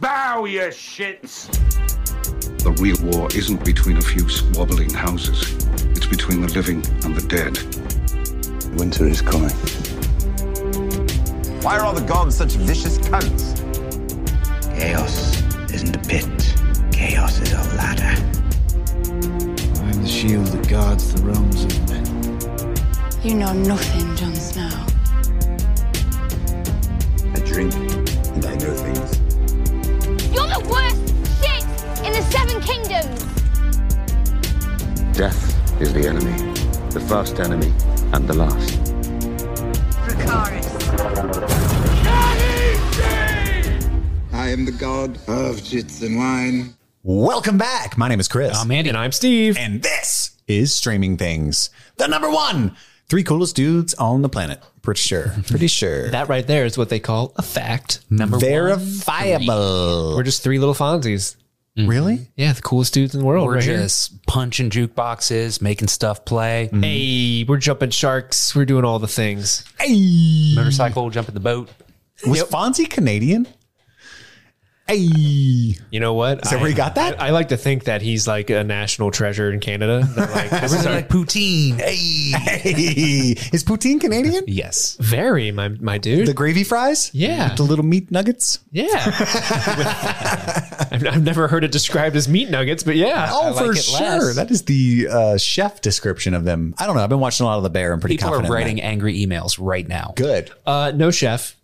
Bow, you shits! The real war isn't between a few squabbling houses. It's between the living and the dead. Winter is coming. Why are all the gods such vicious cunts? Chaos isn't a pit. Chaos is a ladder. I'm the shield that guards the realms of men. You know nothing, Jon Snow. I drink and I know things. You're the worst shit in the Seven Kingdoms! Death is the enemy. The first enemy and the last. Dracarys. I am the god of shits and wine. Welcome back. My name is Chris. I'm Andy. And I'm Steve. And this is Streaming Things, the number one. Three coolest dudes on the planet. Pretty sure. That right there is what they call a fact. Number verifiable. One. We're just three little Fonzies. Mm-hmm. Really? Yeah, the coolest dudes in the world. We're right just here. Punching jukeboxes, making stuff play. Mm-hmm. Hey, we're jumping sharks. We're doing all the things. Hey, motorcycle, jumping the boat. Was Fonzie Canadian? Hey, you know what? Is that where you got that? I like to think that he's like a national treasure in Canada. They're like, this is like poutine. Hey, is poutine Canadian? Yes, very. My dude, the gravy fries. Yeah, with the little meat nuggets. Yeah, I've never heard it described as meat nuggets, but yeah, oh like for sure, less. That is the chef description of them. I don't know. I've been watching a lot of The Bear. I'm pretty confident. People are writing angry emails right now. Good. No chef.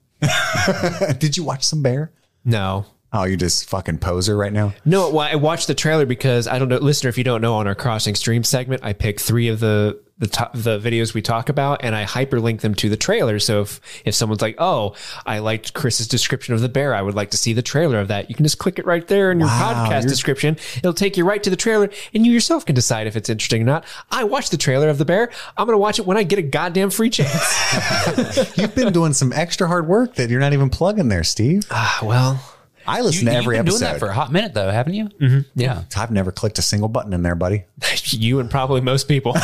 Did you watch some Bear? No. Oh, you're just fucking poser right now? No, I watched the trailer because I don't know. Listener, if you don't know, on our Crossing Stream segment, I pick three of the videos we talk about and I hyperlink them to the trailer. So if someone's like, oh, I liked Chris's description of The Bear, I would like to see the trailer of that. You can just click it right there in your podcast description. It'll take you right to the trailer and you yourself can decide if it's interesting or not. I watched the trailer of The Bear. I'm going to watch it when I get a goddamn free chance. You've been doing some extra hard work that you're not even plugging there, Steve. Well... I listen to every episode. You've been doing that for a hot minute, though, haven't you? Mm-hmm. Yeah. I've never clicked a single button in there, buddy. You and probably most people. By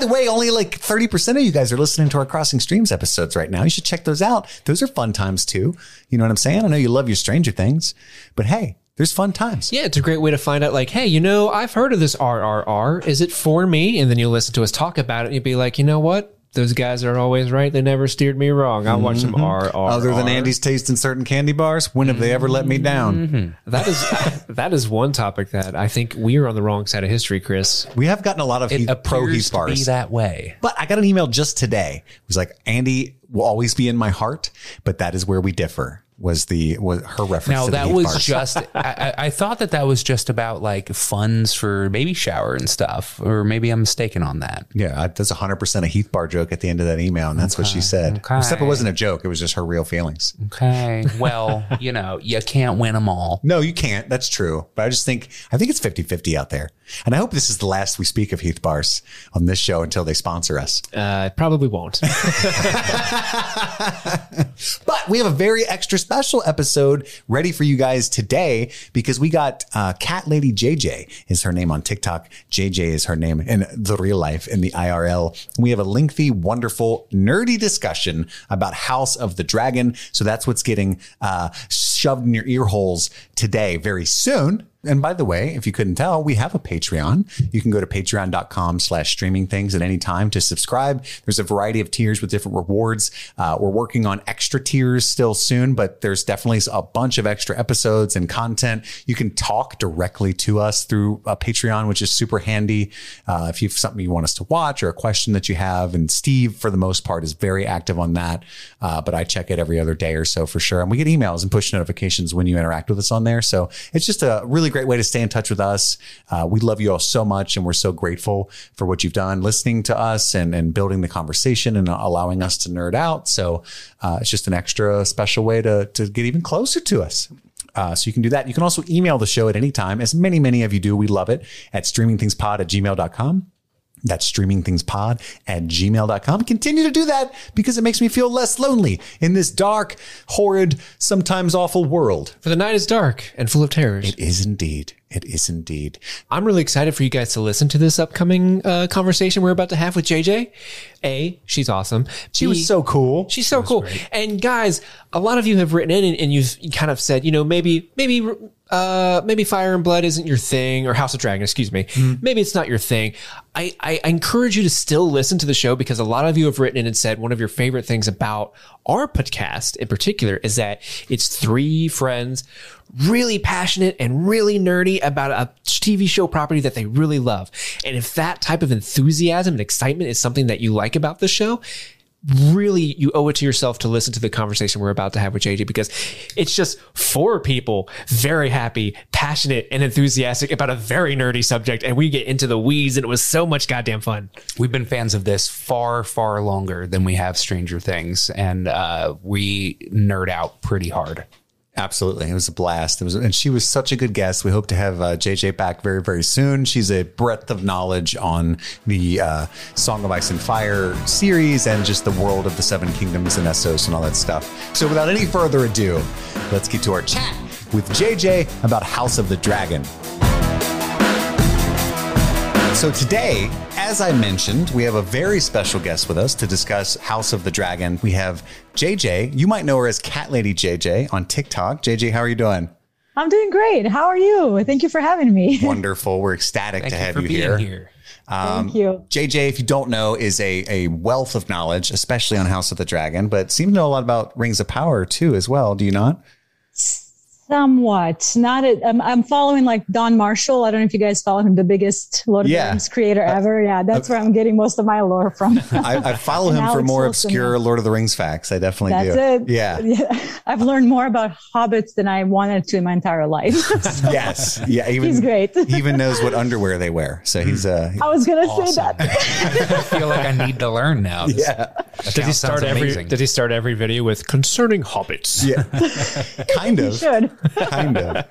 the way, only like 30% of you guys are listening to our Crossing Streams episodes right now. You should check those out. Those are fun times, too. You know what I'm saying? I know you love your Stranger Things, but hey, there's fun times. Yeah, it's a great way to find out like, hey, you know, I've heard of this RRR. Is it for me? And then you'll listen to us talk about it and you'll be like, you know what? Those guys are always right. They never steered me wrong. I'll watch some RR. Other than Andy's taste in certain candy bars, when have they ever let me down? Mm-hmm. That is one topic that I think we are on the wrong side of history, Chris. We have gotten a lot of pro Heath bars. Be that way. But I got an email just today. It was like, Andy will always be in my heart, but that is where we differ. Was her reference? Now to that was bars. Just. I thought that was just about like funds for baby shower and stuff, or maybe I'm mistaken on that. Yeah, that's 100% a Heath Bar joke at the end of that email, and that's what she said. Okay. Except it wasn't a joke; it was just her real feelings. Okay. Well, you know, you can't win them all. No, you can't. That's true. But I just think it's 50-50 out there, and I hope this is the last we speak of Heath Bars on this show until they sponsor us. It probably won't. But we have a very extra special episode ready for you guys today because we got Cat Lady JJ is her name on TikTok. JJ is her name in the real life, in the IRL. We have a lengthy, wonderful, nerdy discussion about House of the Dragon. So that's what's getting shoved in your ear holes today very soon. And by the way, if you couldn't tell, we have a Patreon. You can go to patreon.com/streamingthings at any time to subscribe. There's a variety of tiers with different rewards. We're working on extra tiers still soon, but there's definitely a bunch of extra episodes and content. You can talk directly to us through Patreon, which is super handy. If you have something you want us to watch or a question that you have, and Steve, for the most part, is very active on that. But I check it every other day or so for sure. And we get emails and push notifications when you interact with us on there. So it's just a really great way to stay in touch with us. We love you all so much, and we're so grateful for what you've done, listening to us and building the conversation and allowing us to nerd out. So it's just an extra special way to get even closer to us. So you can do that. You can also email the show at any time, as many of you do. We love it, at streamingthingspod@gmail.com. That's streamingthingspod@gmail.com. Continue to do that because it makes me feel less lonely in this dark, horrid, sometimes awful world. For the night is dark and full of terrors. It is indeed. It is indeed. I'm really excited for you guys to listen to this upcoming conversation we're about to have with JJ. A, she's awesome. She was so cool. She's so cool. Great. And guys, a lot of you have written in and you've kind of said, you know, maybe Fire and Blood isn't your thing, or House of Dragon, excuse me. Maybe it's not your thing. I encourage you to still listen to the show because a lot of you have written in and said one of your favorite things about our podcast in particular is that it's three friends really passionate and really nerdy about a TV show property that they really love. And if that type of enthusiasm and excitement is something that you like about the show, really, you owe it to yourself to listen to the conversation we're about to have with JJ because it's just four people very happy, passionate, and enthusiastic about a very nerdy subject. And we get into the weeds, and it was so much goddamn fun. We've been fans of this far, far longer than we have Stranger Things, and we nerd out pretty hard. Absolutely. It was a blast. And she was such a good guest. We hope to have JJ back very, very soon. She's a breadth of knowledge on the Song of Ice and Fire series and just the world of the Seven Kingdoms and Essos and all that stuff. So without any further ado, let's get to our chat with JJ about House of the Dragon. So today, as I mentioned, we have a very special guest with us to discuss House of the Dragon. We have JJ. You might know her as Cat Lady JJ on TikTok. JJ, how are you doing? I'm doing great. How are you? Thank you for having me. Wonderful. We're ecstatic to have you here. Thank you. JJ, if you don't know, is a wealth of knowledge, especially on House of the Dragon, but seems to know a lot about Rings of Power too as well. Do you not? Somewhat. I'm following like Don Marshall. I don't know if you guys follow him, the biggest Lord of the Rings creator ever. Yeah, that's where I'm getting most of my lore from. I follow him for more obscure Lord of the Rings facts. I definitely do. That's it. Yeah. I've learned more about hobbits than I wanted to in my entire life. So yes. Yeah. He's great. He even knows what underwear they wear. So I was going to say that. I feel like I need to learn now. Yeah. Did he start every video with concerning hobbits? Yeah. Kind of. He should. Kind of.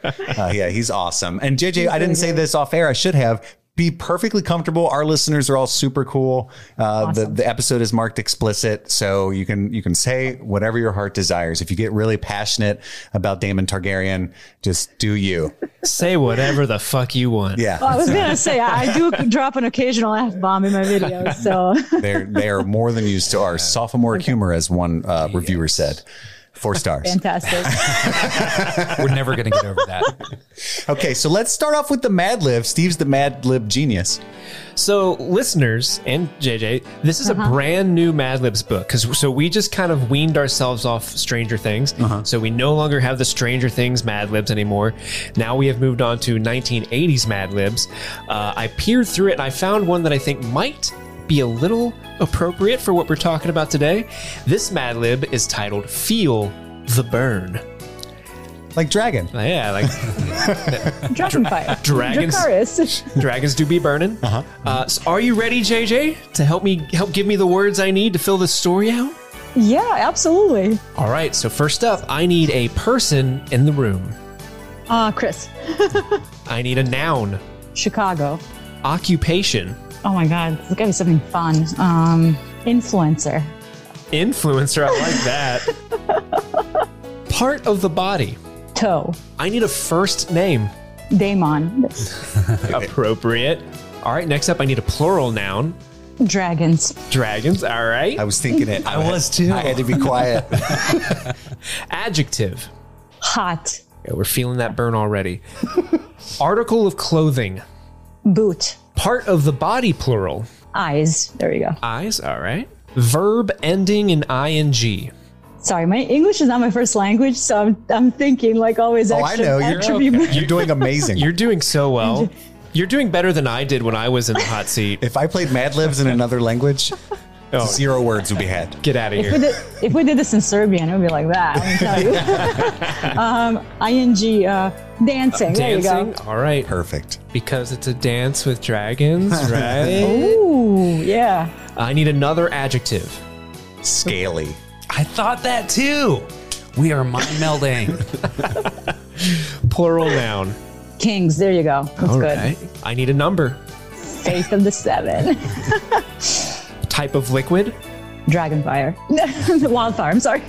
Yeah, he's awesome. And JJ, I didn't say this off air. I should have. Be perfectly comfortable. Our listeners are all super cool. Awesome. The episode is marked explicit, so you can say whatever your heart desires. If you get really passionate about Daemon Targaryen, just do you. Say whatever the fuck you want. Yeah, well, I was gonna say I do drop an occasional f-bomb in my videos, so they are more than used to our sophomoric humor, as one reviewer said. 4 stars. Fantastic. We're never going to get over that. Okay, so let's start off with the Mad Lib. Steve's the Mad Lib genius. So listeners and JJ, this is a brand new Mad Libs book. So we just kind of weaned ourselves off Stranger Things. So we no longer have the Stranger Things Mad Libs anymore. Now we have moved on to 1980s Mad Libs. I peered through it and I found one that I think might be a little appropriate for what we're talking about today. This Mad Lib is titled Feel the Burn. Like Dragon. Yeah, like Dragonfire. Dragons do be burning. So are you ready, JJ, to help give me the words I need to fill this story out? Yeah, absolutely. All right, so first up, I need a person in the room. Chris. I need a noun. Chicago. Occupation. Oh my God, it's gotta be something fun. Influencer. Influencer, I like that. Part of the body. Toe. I need a first name. Daemon. Appropriate. All right, next up, I need a plural noun. Dragons. Dragons, all right. I was thinking it. I was too. I had to be quiet. Adjective. Hot. Yeah, we're feeling that burn already. Article of clothing. Boot. Part of the body, plural. Eyes. There we go. Eyes. All right. Verb ending in ing. Sorry, my English is not my first language, so I'm thinking like always. I know. You're doing amazing. You're doing so well. You're doing better than I did when I was in the hot seat. If I played Mad Libs in another language, 0 words would be had. Get out of here. If we did this in Serbian, it would be like that. I'm telling you. Ing. Dancing. There you go. All right. Perfect. Because it's a dance with dragons, right? Ooh, yeah. I need another adjective. Scaly. I thought that too. We are mind melding. Plural noun. Kings. There you go. That's all good. Right. I need a number. faith of the seven. Type of liquid? Dragonfire. Wildfire, I'm sorry.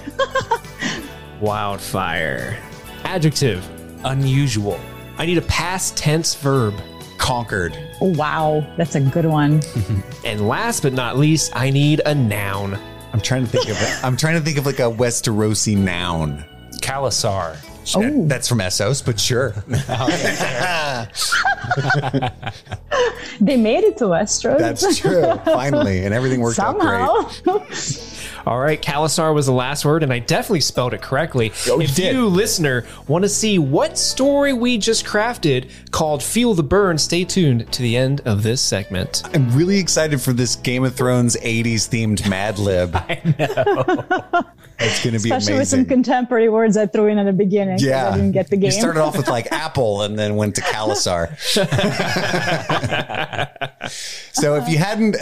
Wildfire. Adjective, unusual. I need a past tense verb. Conquered. Oh, wow, that's a good one. And last but not least, I need a noun. I'm trying to think of it. I'm trying to think of like a Westerosi noun. Khalasar. Oh. That's from Essos, but sure. They made it to Westeros. That's true. Finally, and everything worked out great. All right, Khalasar was the last word, and I definitely spelled it correctly. Oh, if you, listener, want to see what story we just crafted called Feel the Burn, stay tuned to the end of this segment. I'm really excited for this Game of Thrones 80s themed Mad Lib. I know. It's going to be amazing. Especially with some contemporary words I threw in at the beginning. Yeah. I didn't get the game. You started off with like apple and then went to Khalasar. So if you hadn't,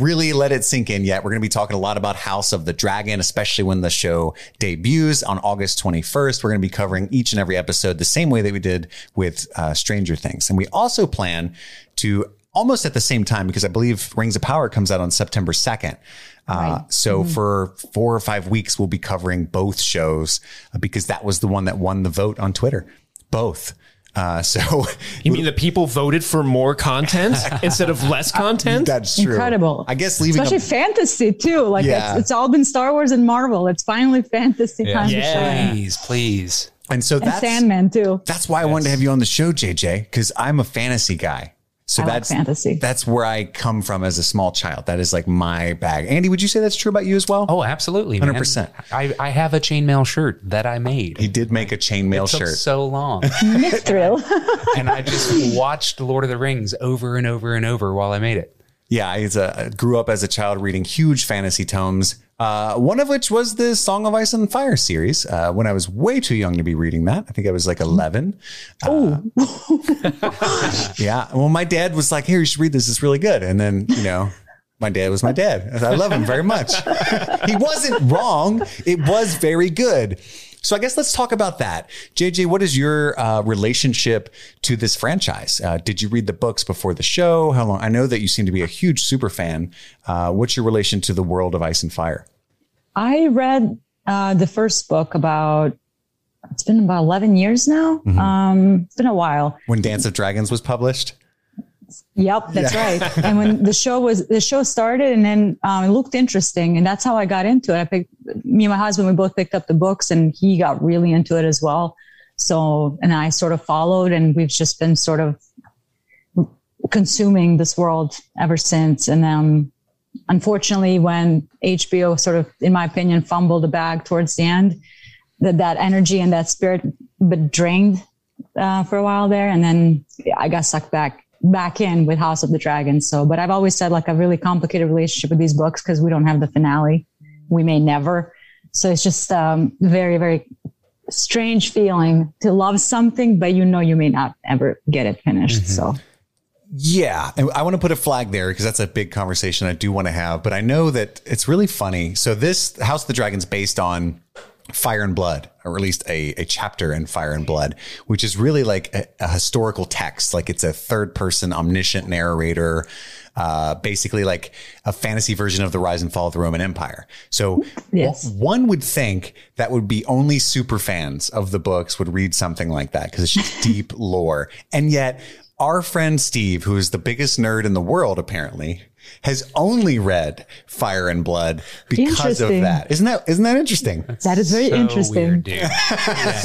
really let it sink in yet, we're going to be talking a lot about House of the Dragon, especially when the show debuts on August 21st. We're going to be covering each and every episode the same way that we did with Stranger Things. And we also plan to, almost at the same time, because I believe Rings of Power comes out on September 2nd. Right. So for 4 or 5 weeks, we'll be covering both shows because that was the one that won the vote on Twitter. Both. You mean the people voted for more content instead of less content? That's true. Incredible. I guess fantasy too. Like it's all been Star Wars and Marvel. It's finally fantasy time to shine. Please. And so that's Sandman too. That's why I wanted to have you on the show, JJ, because I'm a fantasy guy. So that's like fantasy. That's where I come from as a small child. That is like my bag. Andy, would you say that's true about you as well? Oh, absolutely. 100%. I have a chainmail shirt that I made. He did make a chainmail shirt. It took so long. Mithril. And I just watched Lord of the Rings over and over and over while I made it. Yeah, I grew up as a child reading huge fantasy tomes. One of which was the Song of Ice and Fire series. When I was way too young to be reading that, I think I was like 11. Yeah. Well, my dad was like, "Here, you should read this. It's really good." And then, my dad was my dad. I love him very much. He wasn't wrong. It was very good. So I guess let's talk about that. JJ, what is your relationship to this franchise? Did you read the books before the show? How long? I know that you seem to be a huge super fan. What's your relation to the world of Ice and Fire? I read the first book it's been about 11 years now. Mm-hmm. It's been a while. When Dance of Dragons was published? Yep, that's right. And when the show started, and then it looked interesting, and that's how I got into it. Me and my husband, we both picked up the books, and he got really into it as well. So, and I sort of followed, and we've just been sort of consuming this world ever since. And unfortunately, when HBO sort of, in my opinion, fumbled the bag towards the end, that energy and that spirit but drained for a while there, and then I got sucked back in with House of the Dragon. But I've always said like a really complicated relationship with these books because we don't have the finale. We may never. So it's just very, very strange feeling to love something, but you may not ever get it finished. Mm-hmm. So. Yeah. And I want to put a flag there because that's a big conversation I do want to have, but I know that it's really funny. So this House of the Dragon's based on Fire and Blood, or at least a chapter in Fire and Blood, which is really like a historical text. Like it's a third person omniscient narrator, basically like a fantasy version of the rise and fall of the Roman Empire. So one would think that would be only super fans of the books would read something like that because it's just deep lore. And yet our friend Steve, who is the biggest nerd in the world, apparently, has only read Fire and Blood because of that. Isn't that interesting? That is very interesting. Weird, dude.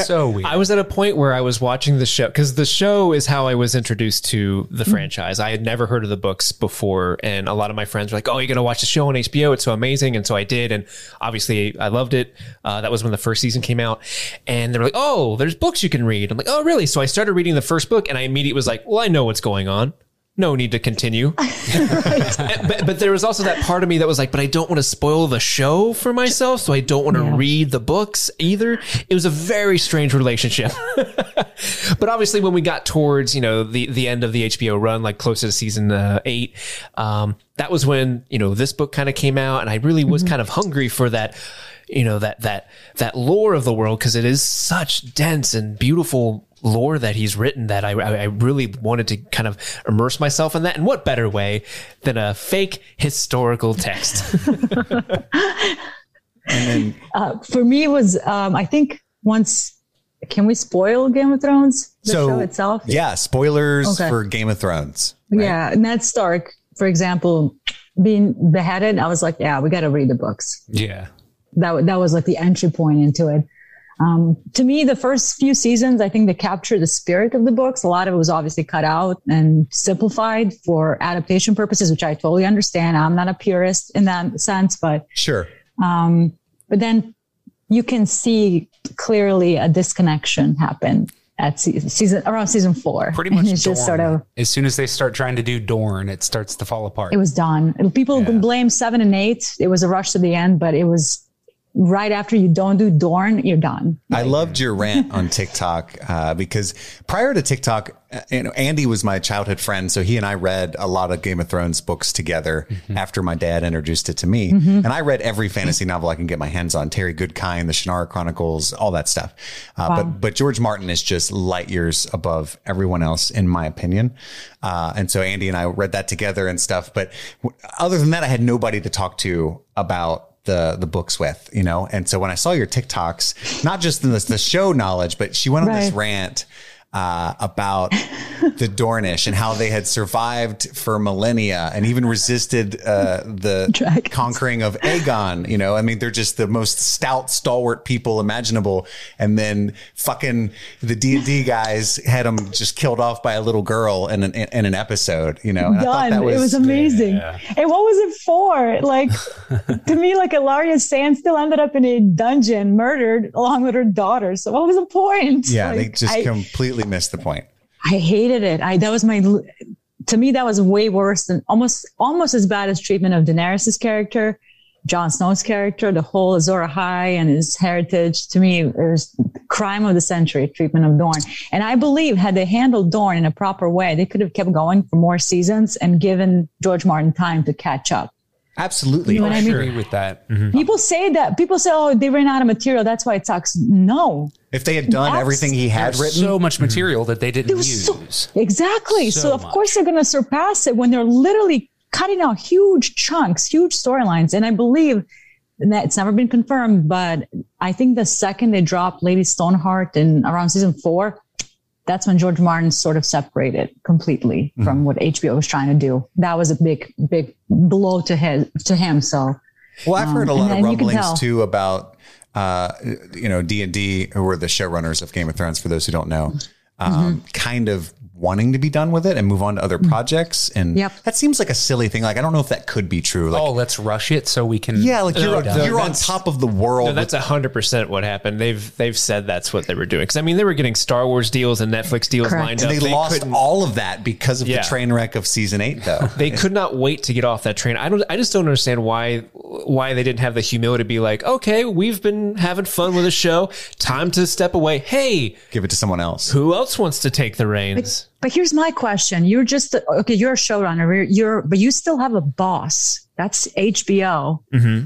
So weird. I was at a point where I was watching the show because the show is how I was introduced to the franchise. I had never heard of the books before. And a lot of my friends were like, "Oh, you're going to watch the show on HBO. It's so amazing." And so I did. And obviously I loved it. That was when the first season came out, and they were like, "Oh, there's books you can read." I'm like, "Oh, really?" So I started reading the first book and I immediately was like, "Well, I know what's going on. No need to continue." But there was also that part of me that was like, but I don't want to spoil the show for myself. So I don't want to read the books either. It was a very strange relationship. But obviously when we got towards, the end of the HBO run, like closer to season 8, that was when, this book kind of came out, and I really was kind of hungry for that. That lore of the world, because it is such dense and beautiful lore that he's written that I really wanted to kind of immerse myself in that. And what better way than a fake historical text? For me, it was, I think once... Can we spoil Game of Thrones? The show itself? Yeah, spoilers for Game of Thrones. Right? Yeah, Ned Stark, for example, being beheaded, I was like, yeah, we got to read the books. Yeah. That was like the entry point into it. To me, the first few seasons, I think they captured the spirit of the books. A lot of it was obviously cut out and simplified for adaptation purposes, which I totally understand. I'm not a purist in that sense, but... Sure. But then... You can see clearly a disconnection happen at around season 4. Pretty much, it's just sort of as soon as they start trying to do Dorne, it starts to fall apart. It was done. People can blame 7 and 8. It was a rush to the end, but it was right after you don't do Dorne, you're done. I loved your rant on TikTok because prior to TikTok, Andy was my childhood friend, so he and I read a lot of Game of Thrones books together after my dad introduced it to me. Mm-hmm. And I read every fantasy novel I can get my hands on, Terry Goodkind, the Shannara Chronicles, all that stuff. But George Martin is just light years above everyone else, in my opinion. And so Andy and I read that together and stuff. But other than that, I had nobody to talk to about the books with, you know? And so when I saw your TikToks, not just in the show knowledge, but she went on this rant about the Dornish and how they had survived for millennia and even resisted the dragons. Conquering of Aegon. You know, I mean, they're just the most stout, stalwart people imaginable. And then fucking the D&D guys had them just killed off by a little girl in an episode, you know. And I thought that was, it was amazing. Yeah. And what was it for? Like, to me, like Ilaria Sand still ended up in a dungeon, murdered along with her daughter. So what was the point? Yeah, like, they just completely missed the point. I hated it. That was way worse than almost as bad as treatment of Daenerys's character, Jon Snow's character, the whole Azor Ahai and his heritage. To me, it was crime of the century treatment of Dorne. And I believe had they handled Dorne in a proper way, they could have kept going for more seasons and given George Martin time to catch up. Absolutely. You know I agree with that. Mm-hmm. People say, oh, they ran out of material. That's why it sucks. No. If they had done everything he had written. So much material that they didn't use. Exactly. So of course they're going to surpass it when they're literally cutting out huge chunks, huge storylines. And I believe that it's never been confirmed, but I think the second they dropped Lady Stoneheart in around season 4, that's when George Martin sort of separated completely from what HBO was trying to do. That was a big, big blow to him. So, well, I've heard a lot of rumblings too about, D&D, who were the showrunners of Game of Thrones, for those who don't know, kind of wanting to be done with it and move on to other projects. And that seems like a silly thing. Like, I don't know if that could be true. Like, oh, let's rush it so we can. Yeah. Like you're on top of the world. No, that's 100% what happened. They've said that's what they were doing. Cause I mean, they were getting Star Wars deals and Netflix deals lined up. And they lost all of that because of the train wreck of season 8 though. They could not wait to get off that train. I just don't understand why they didn't have the humility to be like, okay, we've been having fun with the show. Time to step away. Hey, give it to someone else. Who else wants to take the reins? But here's my question. You're a showrunner, but you still have a boss. That's HBO. Mm-hmm.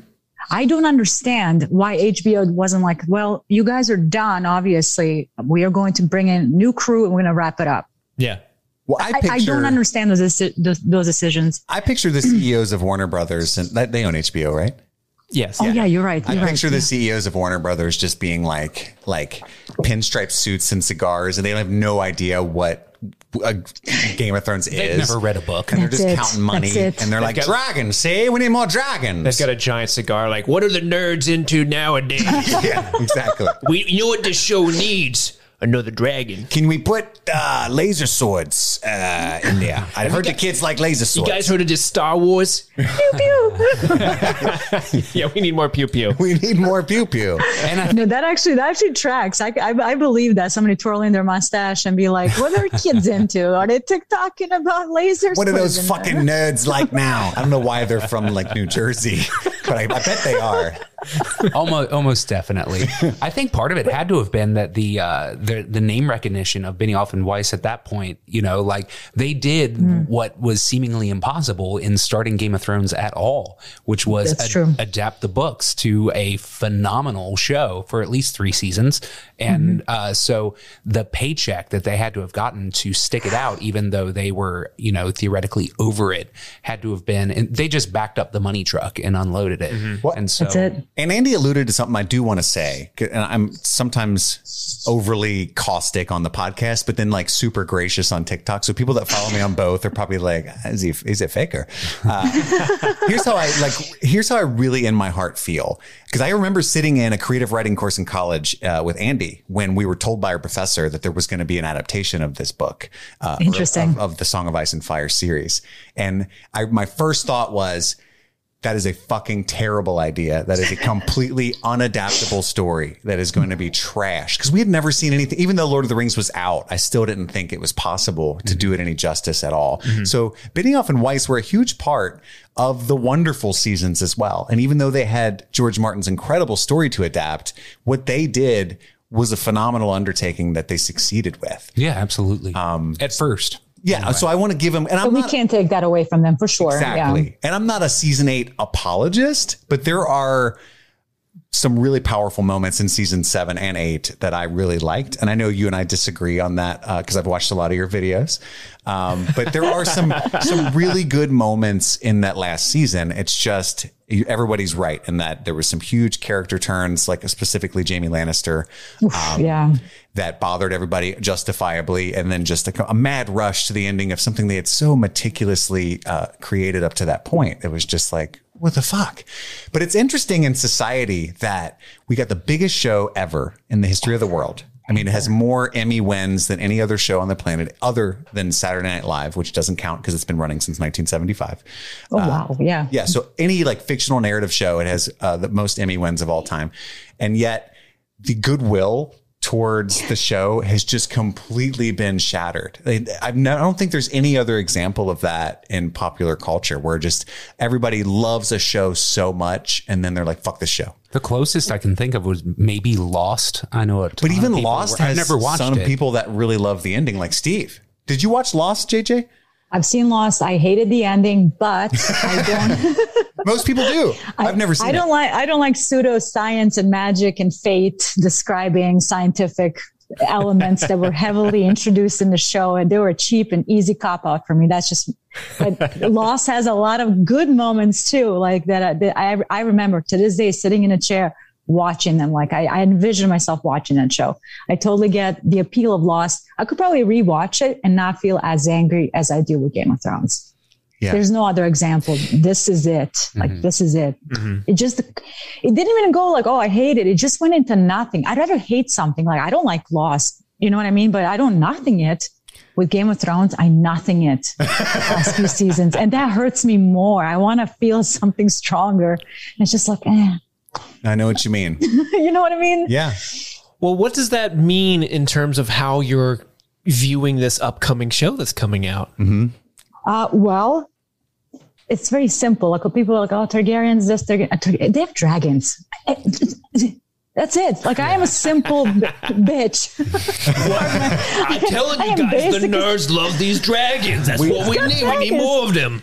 I don't understand why HBO wasn't like, well, you guys are done. Obviously, we are going to bring in new crew and we're going to wrap it up. Yeah. Well, I don't understand those decisions. I picture the CEOs of Warner Brothers, and they own HBO, right? Yes. Oh, yeah, you're right. I picture the CEOs of Warner Brothers just being like pinstripe suits and cigars, and they have no idea what Game of Thrones is. They've never read a book. And they're just counting money. And they're like, dragons, see? We need more dragons. They've got a giant cigar. Like, what are the nerds into nowadays? Yeah, exactly. You know what this show needs? Another dragon. Can we put laser swords in there? I heard the kids like laser swords. You guys heard of this Star Wars? Pew pew. Yeah, we need more pew pew. We need more pew pew. And that actually tracks. I believe that somebody twirling their mustache and be like, "What are kids into? Are they TikToking about laser swords? What are those fucking nerds like now?" I don't know why they're from like New Jersey, but I bet they are. Almost definitely. I think part of it had to have been that the name recognition of Benioff and Weiss at that point, you know, like they did what was seemingly impossible in starting Game of Thrones at all, which was adapt the books to a phenomenal show for at least 3 seasons. And so the paycheck that they had to have gotten to stick it out, even though they were, you know, theoretically over it, had to have been, and they just backed up the money truck and unloaded it. And so that's it. And Andy alluded to something I do want to say, and I'm sometimes overly caustic on the podcast, but then like super gracious on TikTok. So people that follow me on both are probably like, is it faker? Here's how I really in my heart feel. Because I remember sitting in a creative writing course in college with Andy when we were told by our professor that there was going to be an adaptation of this book. Of the Song of Ice and Fire series. And my first thought was, that is a fucking terrible idea. That is a completely unadaptable story that is going to be trash. Because we had never seen anything, even though Lord of the Rings was out, I still didn't think it was possible to do it any justice at all. So Benioff and Weiss were a huge part of the wonderful seasons as well. And even though they had George Martin's incredible story to adapt, what they did was a phenomenal undertaking that they succeeded with. Yeah, absolutely. At first. Yeah. Anyway. So I want to give them, we can't take that away from them for sure. Exactly. Yeah. And I'm not a season 8 apologist, but there are some really powerful moments in seasons 7 and 8 that I really liked. And I know you and I disagree on that because I've watched a lot of your videos. But there are some really good moments in that last season. It's just everybody's right in that there was some huge character turns, like specifically Jaime Lannister. That bothered everybody justifiably, and then just a mad rush to the ending of something they had so meticulously created up to that point. It was just like, what the fuck? But it's interesting in society that we got the biggest show ever in the history of the world. I mean, it has more Emmy wins than any other show on the planet other than Saturday Night Live, which doesn't count because it's been running since 1975. Oh, wow. Yeah. Yeah. So any like fictional narrative show, it has the most Emmy wins of all time. And yet the goodwill towards the show has just completely been shattered. I don't think there's any other example of that in popular culture where just everybody loves a show so much and then they're like, fuck this show. The closest I can think of was maybe Lost. I know it, but even Lost has never watched some people that really love the ending, like Steve. Did you watch Lost, JJ? I've seen Lost. I hated the ending, but I don't. Most people do. I've never seen it. I don't like pseudoscience and magic and fate describing scientific elements that were heavily introduced in the show, and they were cheap and easy cop out for me. That's just Lost has a lot of good moments too, like that I remember to this day sitting in a chair watching them. Like I envision myself watching that show. I totally get the appeal of Lost. I could probably rewatch it and not feel as angry as I do with Game of Thrones. Yeah. There's no other example. This is it. Like, this is it. It just, it didn't even go like, oh, I hate it. It just went into nothing. I'd rather hate something. Like, I don't like Lost. You know what I mean? But I don't nothing it. With Game of Thrones, I nothing it the last few seasons. And that hurts me more. I want to feel something stronger. And it's just like, eh. I know what you mean. You know what I mean? Yeah. Well, what does that mean in terms of how you're viewing this upcoming show that's coming out? Well, it's very simple. Like people are like, oh, Targaryens, this, Targaryen. They have dragons. That's it. Like I am a simple bitch. I'm telling you guys, the nerds love these dragons. That's what we need. Dragons. We need more of them.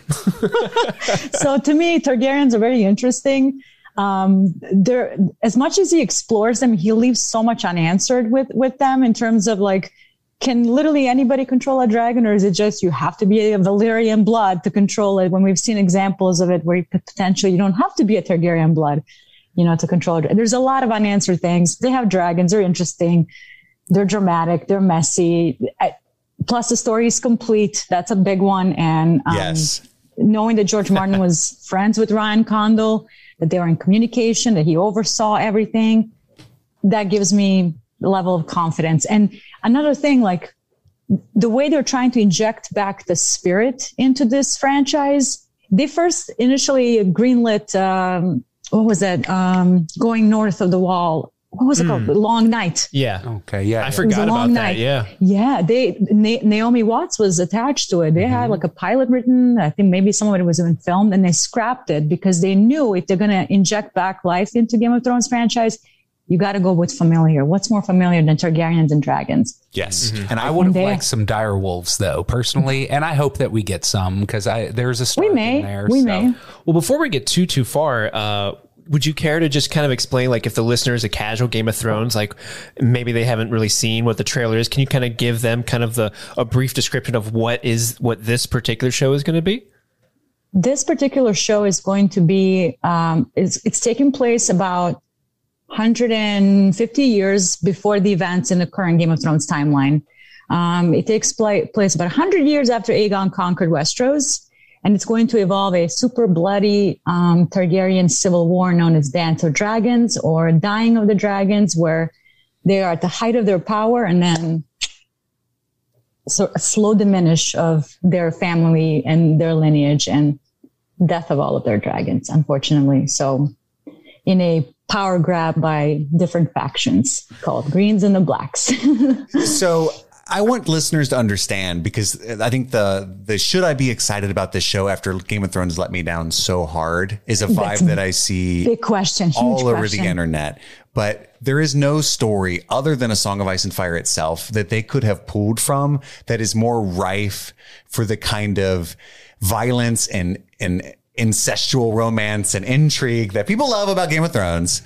So to me, Targaryens are very interesting. They're as much as he explores them, he leaves so much unanswered with them in terms of like, can literally anybody control a dragon, or is it just you have to be a Valyrian blood to control it? When we've seen examples of it where you could potentially you don't have to be a Targaryen blood, you know, to control it. There's a lot of unanswered things. They have dragons. They're interesting. They're dramatic. They're messy. Plus, the story is complete. That's a big one. And knowing that George Martin was friends with Ryan Condal, that they were in communication, that he oversaw everything, that gives me the level of confidence. And another thing, like the way they're trying to inject back the spirit into this franchise, they first initially greenlit, Going North of the Wall what was it called? The Long Night. Yeah. Okay. Yeah. I forgot about that. Yeah. Yeah. They Naomi Watts was attached to it. They had like a pilot written. I think maybe some of it was even filmed, and they scrapped it because they knew if they're going to inject back life into Game of Thrones franchise, you got to go with familiar. What's more familiar than Targaryens and dragons? Yes. And I would have liked some dire wolves, though, personally. And I hope that we get some because there's a story in there. We may. Well, before we get too far, would you care to just kind of explain, like, if the listener is a casual Game of Thrones, like maybe they haven't really seen what the trailer is. Can you kind of give them kind of a brief description of what this particular show is going to be? This particular show is going to be it's taking place about 150 years before the events in the current Game of Thrones timeline. It takes place about 100 years after Aegon conquered Westeros. And it's going to evolve a super bloody Targaryen civil war known as Dance of Dragons or Dying of the Dragons, where they are at the height of their power and then a slow diminish of their family and their lineage and death of all of their dragons, unfortunately. So in a power grab by different factions called Greens and the Blacks. So I want listeners to understand, because I think the should I be excited about this show after Game of Thrones let me down so hard is a vibe that I see all over the internet. But there is no story other than A Song of Ice and Fire itself that they could have pulled from that is more rife for the kind of violence and incestual romance and intrigue that people love about Game of Thrones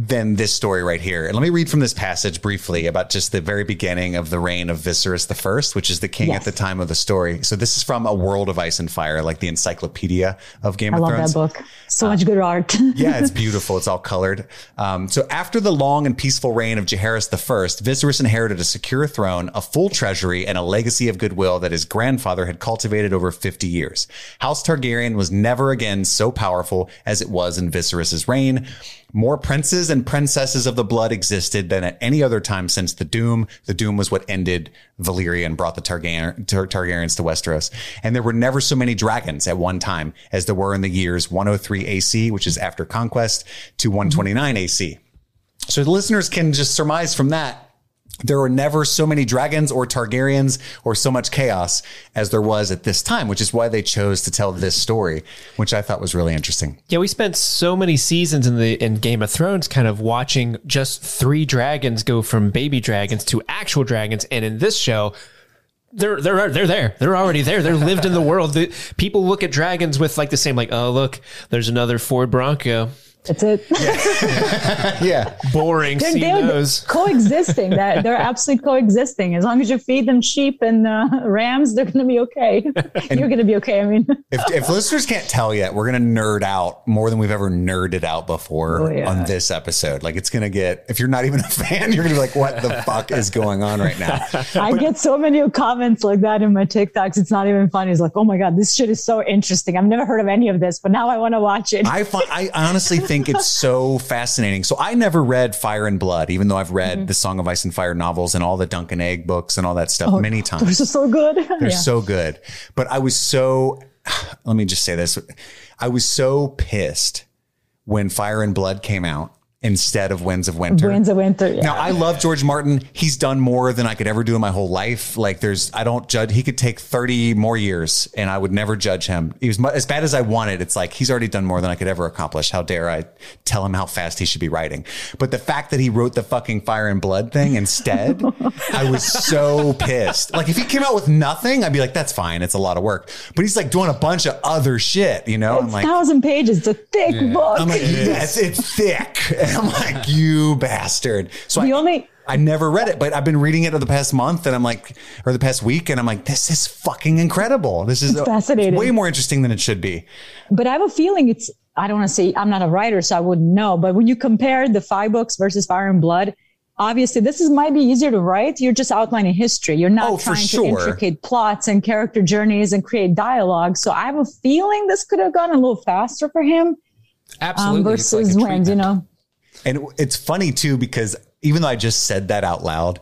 than this story right here. And let me read from this passage briefly about just the very beginning of the reign of Viserys I, which is the king at the time of the story. So this is from A World of Ice and Fire, like the encyclopedia of Game of Thrones. I love that book. So much good art. Yeah, it's beautiful. It's all colored. So after the long and peaceful reign of Jaehaerys I, Viserys inherited a secure throne, a full treasury, and a legacy of goodwill that his grandfather had cultivated over 50 years. House Targaryen was never again so powerful as it was in Viserys' reign. More princes and princesses of the blood existed than at any other time since the Doom. The Doom was what ended Valyria and brought the Targaryens to Westeros. And there were never so many dragons at one time as there were in the years 103 AC, which is after conquest, to 129 AC. So the listeners can just surmise from that there were never so many dragons or Targaryens or so much chaos as there was at this time, which is why they chose to tell this story, which I thought was really interesting. Yeah, we spent so many seasons in Game of Thrones kind of watching just three dragons go from baby dragons to actual dragons. And in this show, they're there. They're already there. They're lived in the world. People look at dragons with like the same, like, oh, look, there's another Ford Bronco. That's it. Yeah. Boring. They're coexisting. They're absolutely coexisting. As long as you feed them sheep and rams, they're going to be okay. And you're going to be okay. I mean, if listeners can't tell yet, we're going to nerd out more than we've ever nerded out before on this episode. Like, it's going to get, if you're not even a fan, you're going to be like, what the fuck is going on right now? I get so many comments like that in my TikToks. It's not even funny. It's like, oh my God, this shit is so interesting. I've never heard of any of this, but now I want to watch it. I honestly think it's so fascinating. So I never read Fire and Blood, even though I've read the Song of Ice and Fire novels and all the Duncan Egg books and all that stuff many times. Those are so good. They're so good. But let me just say this. I was so pissed when Fire and Blood came out instead of Winds of Winter. Yeah. Now, I love George Martin. He's done more than I could ever do in my whole life. Like, I don't judge. He could take 30 more years and I would never judge him. He was as bad as I wanted. It's like, he's already done more than I could ever accomplish. How dare I tell him how fast he should be writing? But the fact that he wrote the fucking Fire and Blood thing instead, I was so pissed. Like, if he came out with nothing, I'd be like, that's fine. It's a lot of work. But he's like doing a bunch of other shit, you know? It's 1,000 pages. It's a thick book. I'm like, yes, it's thick. I'm like, you bastard. So I never read it, but I've been reading it over the past month and I'm like, or the past week. And I'm like, this is fucking incredible. This is fascinating. It's way more interesting than it should be. But I have a feeling I don't want to say, I'm not a writer, so I wouldn't know. But when you compare the 5 books versus Fire and Blood, obviously this might be easier to write. You're just outlining history. You're not trying to intricate plots and character journeys and create dialogue. So I have a feeling this could have gone a little faster for him. Absolutely. Versus Wind, you know. And it's funny, too, because even though I just said that out loud,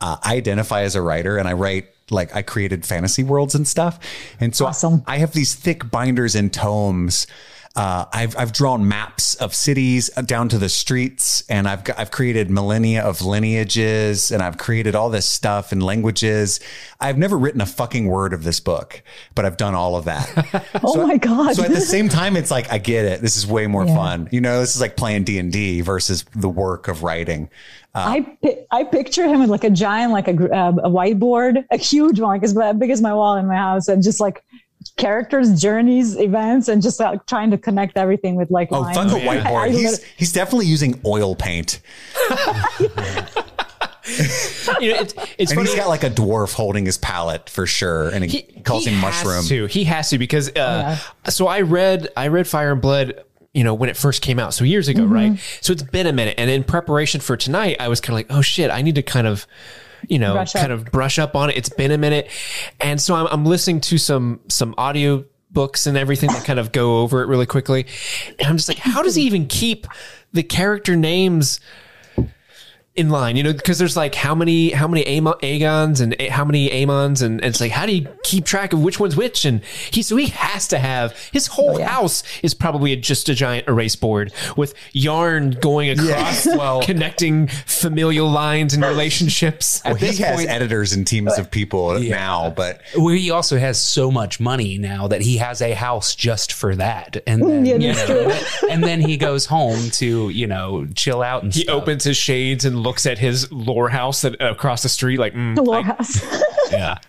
I identify as a writer and I write, like, I created fantasy worlds and stuff. And so I have these thick binders and tomes I've drawn maps of cities down to the streets, and I've created millennia of lineages, and I've created all this stuff and languages. I've never written a fucking word of this book, but I've done all of that. Oh my God. So at the same time, it's like, I get it. This is way more fun. You know, this is like playing D&D versus the work of writing. I picture him with like a giant, like a whiteboard, a huge one, like as big as my wall in my house, and just like characters, journeys, events, and just like trying to connect everything with like. Oh, fuck a whiteboard! He's definitely using oil paint. You know, it's funny. He's got like a dwarf holding his palette for sure, and he calls him mushroom. He has to because so I read Fire and Blood, you know, when it first came out, so years ago, right? So it's been a minute, and in preparation for tonight, I was kind of like, oh shit, I need to kind of, you know, brush up on it. It's been a minute, and so I'm listening to some audio books and everything that kind of go over it really quickly, and I'm just like, how does he even keep the character names in line, you know, because there's like how many Aegons and how many Aemons, and it's like, how do you keep track of which one's which? And he has to have his whole house is probably just a giant erase board with yarn going across, connecting familial lines and relationships. Well, he has editors and teams of people now, but he also has so much money now that he has a house just for that, and then, and then he goes home to, you know, chill out, and he opens his shades and looks at his lore house across the street, like the lore house.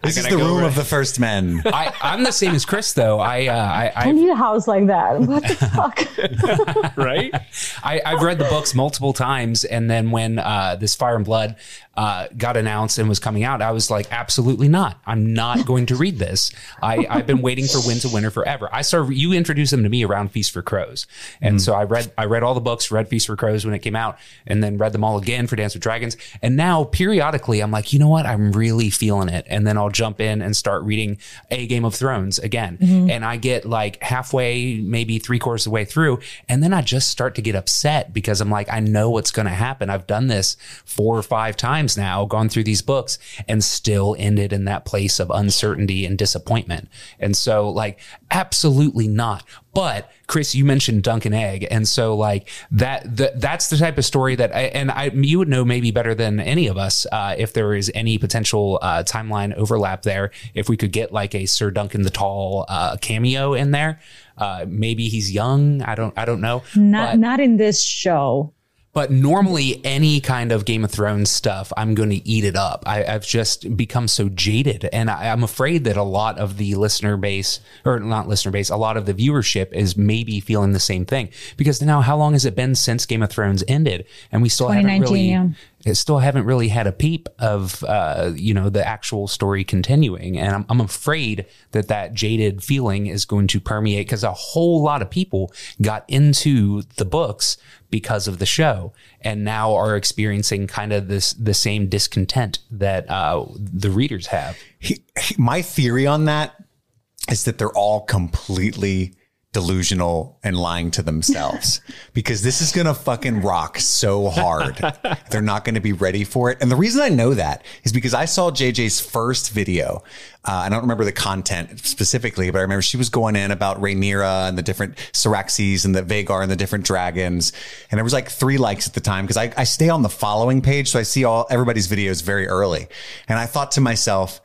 This is the room of the first men. I'm the same as Chris, though. I need a house like that. What the fuck, right? I've read the books multiple times, and then when this Fire and Blood got announced and was coming out, I was like, absolutely not. I'm not going to read this. I've been waiting for Winds of Winter forever. You introduced them to me around Feast for Crows, and so I read all the books, read Feast for Crows when it came out, and then read them all again for Dance with Dragons, and now periodically I'm like, you know what, I'm really feeling it, and then I'll jump in and start reading a Game of Thrones again, and I get like halfway, maybe three-quarters of the way through, and then I just start to get upset because I'm like, I know what's going to happen. I've done this 4 or 5 times now, gone through these books, and still ended in that place of uncertainty and disappointment. And so like, absolutely not. But Chris, you mentioned Duncan Egg, and so like that's the type of story that you would know maybe better than any of us if there is any potential timeline overlap there. If we could get like a Sir Duncan the Tall cameo in there, maybe he's young. I don't know. Not in this show. But normally any kind of Game of Thrones stuff, I'm going to eat it up. I've just become so jaded. And I'm afraid that a lot of the listener base, or not listener base, a lot of the viewership is maybe feeling the same thing. Because now, how long has it been since Game of Thrones ended? And we still haven't really... I still haven't really had a peep of, you know, the actual story continuing. And I'm afraid that jaded feeling is going to permeate, because a whole lot of people got into the books because of the show and now are experiencing kind of the same discontent that the readers have. My theory on that is that they're all completely delusional and lying to themselves, because this is going to fucking rock so hard. They're not going to be ready for it. And the reason I know that is because I saw JJ's first video. I don't remember the content specifically, but I remember she was going in about Rhaenyra and the different Syraxes and the Vagar and the different dragons. And there was like 3 likes at the time, because I stay on the following page. So I see everybody's videos very early. And I thought to myself,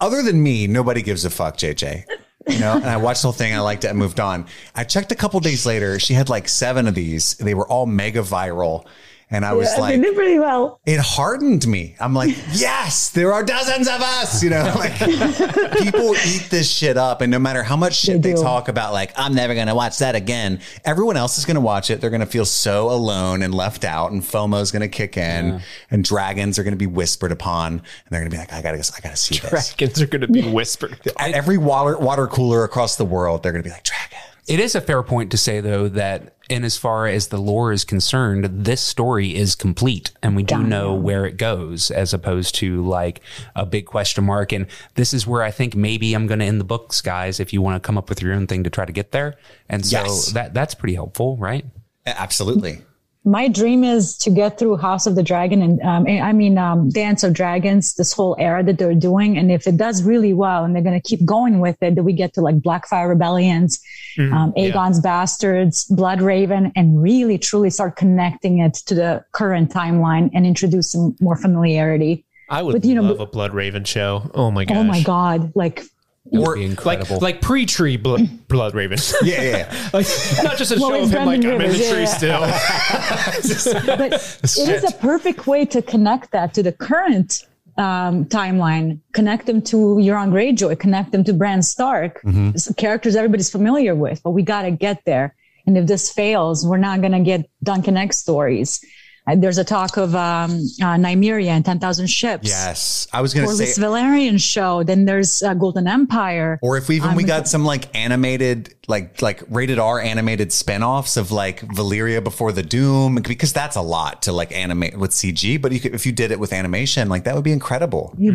other than me, nobody gives a fuck, JJ. You know, and I watched the whole thing. I liked it. I moved on. I checked a couple days later. She had like 7 of these. They were all mega viral. And I was like, they did pretty well. It heartened me. I'm like, yes, there are dozens of us, you know, like people eat this shit up. And no matter how much shit they talk about, like, I'm never going to watch that again, everyone else is going to watch it. They're going to feel so alone and left out, and FOMO is going to kick in, and dragons are going to be whispered upon, and they're going to be like, I gotta see this. Dragons are going to be whispered. At every water cooler across the world, they're going to be like, dragons. It is a fair point to say, though, that in as far as the lore is concerned, this story is complete, and we do know where it goes, as opposed to like a big question mark. And this is where I think maybe I'm going to end the books, guys, if you want to come up with your own thing to try to get there. And so that's pretty helpful, right? Absolutely. my dream is to get through House of the Dragon and Dance of Dragons, this whole era that they're doing. And if it does really well and they're going to keep going with it, that we get to like Blackfyre Rebellions, Aegon's Bastards, Bloodraven, and really truly start connecting it to the current timeline and introduce some more familiarity. I would love a Bloodraven show. Oh my gosh. Oh my God. Or incredible. Like pre-tree Bloodraven. Yeah. Not just a show of him I'm in the tree still. It is a perfect way to connect that to the current timeline. Connect them to Euron Greyjoy. Connect them to Bran Stark. Mm-hmm. Characters everybody's familiar with, but we got to get there. And if this fails, we're not going to get Duncan Egg stories. There's a talk of Nymeria and 10,000 Ships. Yes. I was going to say. Or this Valyrian show. Then there's Golden Empire. Or if we got some animated, like rated R animated spinoffs of Valyria Before the Doom, because that's a lot to animate with CG. But you could, if you did it with animation, that would be incredible. It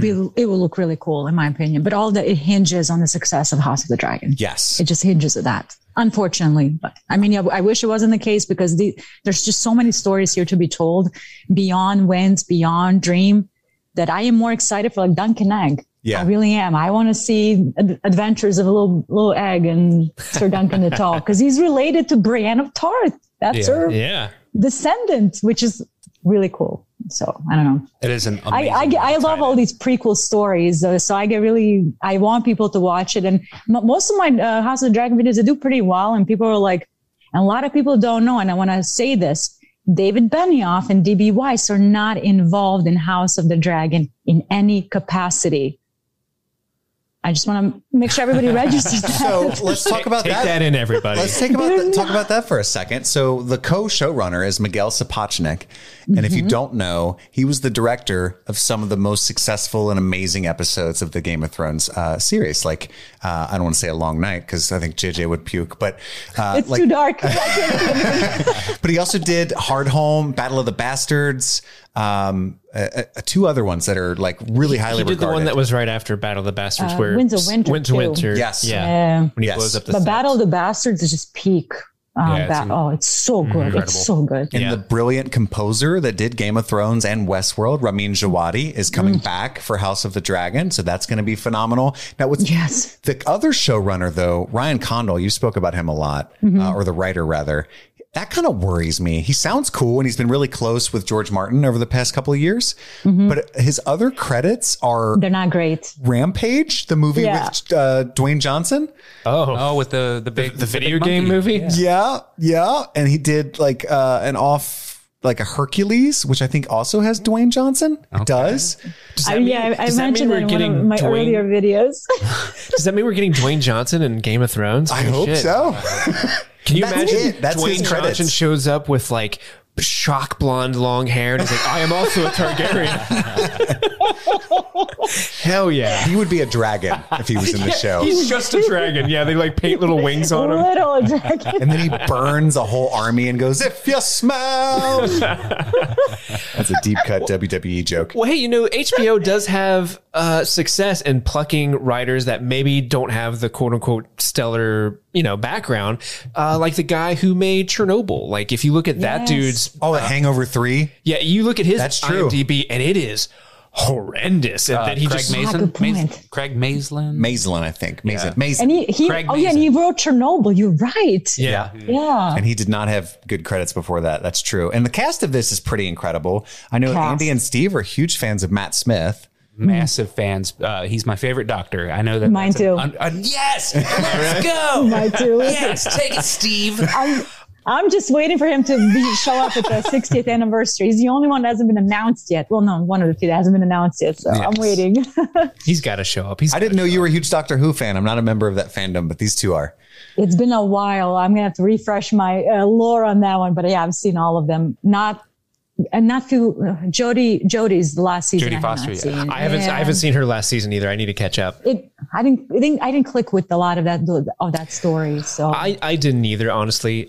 will look really cool, in my opinion. But it hinges on the success of House of the Dragon. Yes. It just hinges at that. Unfortunately, but I wish it wasn't the case because there's just so many stories here to be told beyond Winds, beyond Dream, that I am more excited for Duncan Egg. Yeah. I really am. I want to see adventures of a little egg and Sir Duncan the Tall because he's related to Brienne of Tarth. That's her descendant, which is really cool. So I don't know. It is an amazing I love all these prequel stories. So I want people to watch it. And most of my House of the Dragon videos, they do pretty well. And people are and a lot of people don't know. And I want to say this, David Benioff and DB Weiss are not involved in House of the Dragon in any capacity. I just want to make sure everybody registers that. So let's talk about that. Take that in, everybody. Let's talk about that for a second. So the co-showrunner is Miguel Sapochnik. And if you don't know, he was the director of some of the most successful and amazing episodes of the Game of Thrones series. I don't want to say A Long Night because I think JJ would puke, but it's too dark. But he also did Hardhome, Battle of the Bastards, two other ones that are really highly regarded. The one that was right after Battle of the Bastards, where Winds of Winter. Yes. Yeah. When he blows up the But Battle of the Bastards is just peak. It's so good. Incredible. It's so good. And the brilliant composer that did Game of Thrones and Westworld, Ramin Djawadi, is coming back for House of the Dragon. So that's going to be phenomenal. Now, the other showrunner, though, Ryan Condal, you spoke about him a lot, or the writer, rather. That kind of worries me. He sounds cool and he's been really close with George Martin over the past couple of years. But his other credits they're not great. Rampage, the movie with Dwayne Johnson. Oh, with the big the video big game movie. Yeah. And he did a Hercules, which I think also has Dwayne Johnson. Okay. It does. I mentioned that in my earlier videos. Does that mean we're getting Dwayne Johnson in Game of Thrones? I hope so. Can you imagine Dwayne Johnson shows up with shock blonde long hair and he's I am also a Targaryen. Hell yeah. He would be a dragon if he was in the show. He's just a dragon. Yeah, they paint little wings on him. Little dragon. And then he burns a whole army and goes, if you smell. That's a deep cut WWE joke. Well, hey, HBO does have success in plucking writers that maybe don't have the quote unquote stellar, background, like the guy who made Chernobyl. If you look at that dude's the Hangover 3. Yeah, you look at his IMDb and it is horrendous. And then he Craig Mazin. Mazin, I think. Mazin. Yeah. Mazin. And he wrote Chernobyl. You're right. Yeah. And he did not have good credits before that. That's true. And the cast of this is pretty incredible. I know Andy and Steve are huge fans of Matt Smith. Massive fans. He's my favorite doctor. I know that. Mine too. Yes. Let's go. Mine too. Yes. Take it, Steve. I'm just waiting for him to show up at the 60th anniversary. He's the only one that hasn't been announced yet. Well, no, one of the few that hasn't been announced yet. So I'm waiting. He's got to show up. I didn't know you were a huge Doctor Who fan. I'm not a member of that fandom, but these two are. It's been a while. I'm going to have to refresh my lore on that one. But yeah, I've seen all of them. Jodie's last season. Jodie Foster. I haven't seen her last season either. I need to catch up. I didn't click with a lot of that story. So I didn't either, honestly.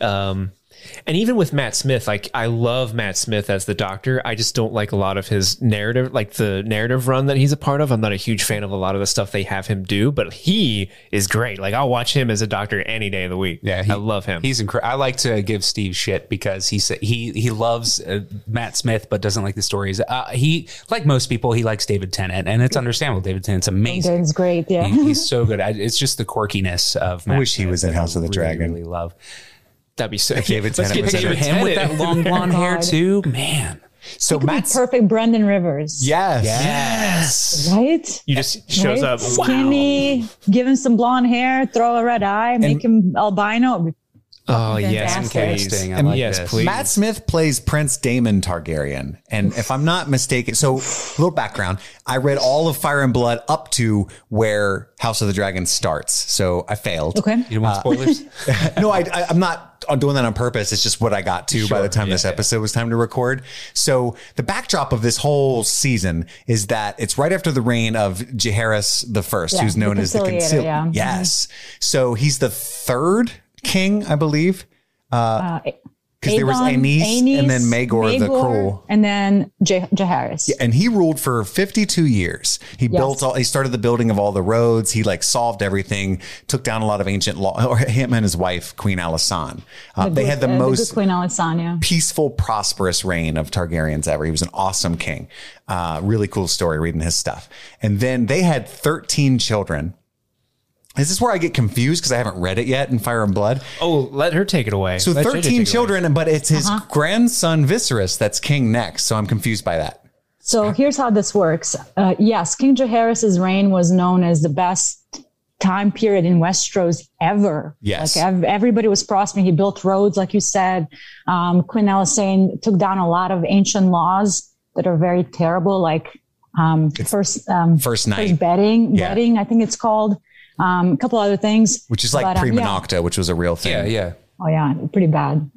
And even with Matt Smith, like, I love Matt Smith as the Doctor. I just don't like a lot of his narrative, like the narrative run that he's a part of. I'm not a huge fan of a lot of the stuff they have him do, but he is great. Like, I'll watch him as a Doctor any day of the week. Yeah, I love him. He's incredible. I like to give Steve shit because he said he loves Matt Smith, but doesn't like the stories. He, like most people, he likes David Tennant, and it's understandable. David Tennant's amazing. Tennant's great. Yeah, he's so good. It's just the quirkiness of Matt. I wish Smith he was in House of the Dragon. Really love. That'd be sick. David Tennant was him Tennant. With that long blonde hair too, man. So Matt's perfect Brendan Rivers. Yes. Right? You just shows up. Skinny, give him some blonde hair, throw a red eye, make him albino. Oh, yes. And like yes, please. Matt Smith plays Prince Daemon Targaryen. And if I'm not mistaken, so a little background. I read all of Fire and Blood up to where House of the Dragon starts. So I failed. Okay. You don't want spoilers? No, I'm not doing that on purpose. It's just what I got to by the time this episode was time to record. So the backdrop of this whole season is that it's right after the reign of Jaehaerys the First, who's known as the Conciliator. Yeah. Yes. So he's the third king, I believe, because there was Aenys and then Maegor the Cruel, and then Jaehaerys. Yeah, and he ruled for 52 years. He built all. He started the building of all the roads. He like solved everything. Took down a lot of ancient law. Or him and his wife, Queen Alysanne. They had the most Queen Alysanne, peaceful, prosperous reign of Targaryens ever. He was an awesome king. Really cool story. Reading his stuff, and then they had 13 children. Is this where I get confused because I haven't read it yet in Fire and Blood? Oh, let her take it away. So let 13 children, but it's his grandson Viserys that's king next. So I'm confused by that. So here's how this works. Yes, King Jaehaerys' reign was known as the best time period in Westeros ever. Yes. Like, everybody was prospering. He built roads, like you said. Queen Alysanne took down a lot of ancient laws that are very terrible, like first bedding. Yeah. Bedding, I think it's called. A couple other things. Which is like pre-Monocta, which was a real thing. Yeah, yeah. Oh, yeah. Pretty bad.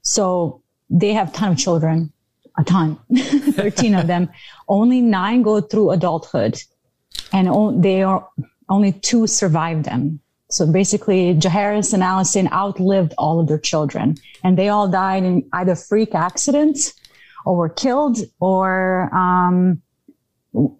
So they have a ton of children. A ton. 13 of them. Only 9 go through adulthood. And only 2 survive them. So basically, Jaehaerys and Alysanne outlived all of their children. And they all died in either freak accidents or were killed or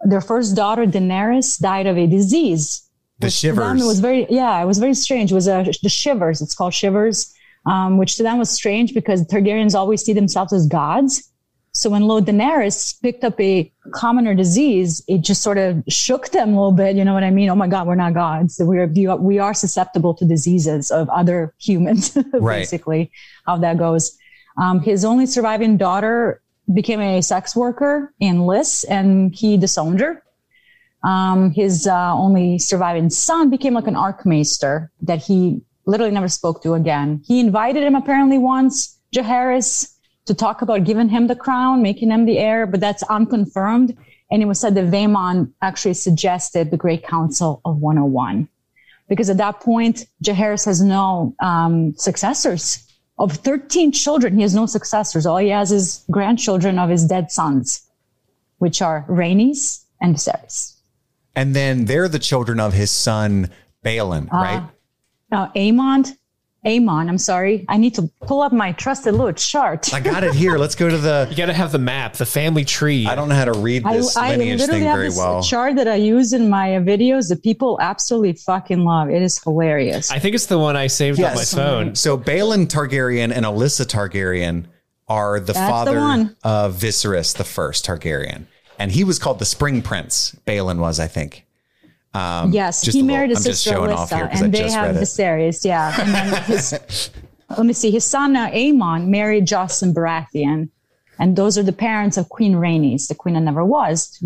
their first daughter, Daenerys, died of a disease. The shivers. It was very strange. It was the shivers. It's called shivers, which to them was strange because Targaryens always see themselves as gods. So when Lord Daenerys picked up a commoner disease, it just sort of shook them a little bit. You know what I mean? Oh my God, we're not gods. We are susceptible to diseases of other humans, basically, how that goes. His only surviving daughter became a sex worker in Lys, and he disowned her. His only surviving son became like an archmaester that he literally never spoke to again. He invited him apparently once, Jaehaerys, to talk about giving him the crown, making him the heir, but that's unconfirmed. And it was said that Daemon actually suggested the Great Council of 101. Because at that point, Jaehaerys has no successors. Of 13 children, he has no successors. All he has is grandchildren of his dead sons, which are Rhaenys and Viserys. And then they're the children of his son, Balin, right? No, Aemon, I'm sorry. I need to pull up my trusted little chart. I got it here. Let's go to you got to have the map, the family tree. I don't know how to read this lineage thing very well. I literally have this chart that I use in my videos that people absolutely fucking love. It is hilarious. I think it's the one I saved on my phone. So Balin Targaryen and Alyssa Targaryen are the father of Viserys the First Targaryen. And he was called the Spring Prince. Balin was, I think. Yes, he married his sister Alyssa, and they have Viserys. Yeah. And then let me see. His son Aemon married Jocelyn Baratheon, and those are the parents of Queen Rhaenys, the queen that never was,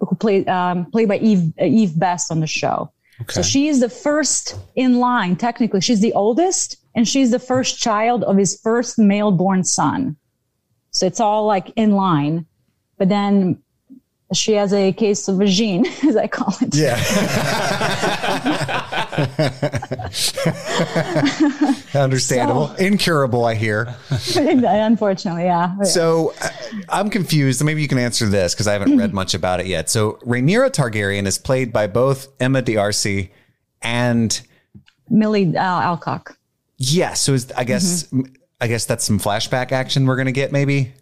who played by Eve Best on the show. Okay. So she is the first in line. Technically, she's the oldest, and she's the first child of his first male-born son. So it's all like in line, but then. She has a case of vagine, as I call it. Yeah. Understandable. Incurable, I hear. Unfortunately, yeah. So I'm confused. Maybe you can answer this because I haven't read much about it yet. So Rhaenyra Targaryen is played by both Emma D'Arcy and... Millie Alcock. Yeah. So I guess I guess that's some flashback action we're going to get maybe.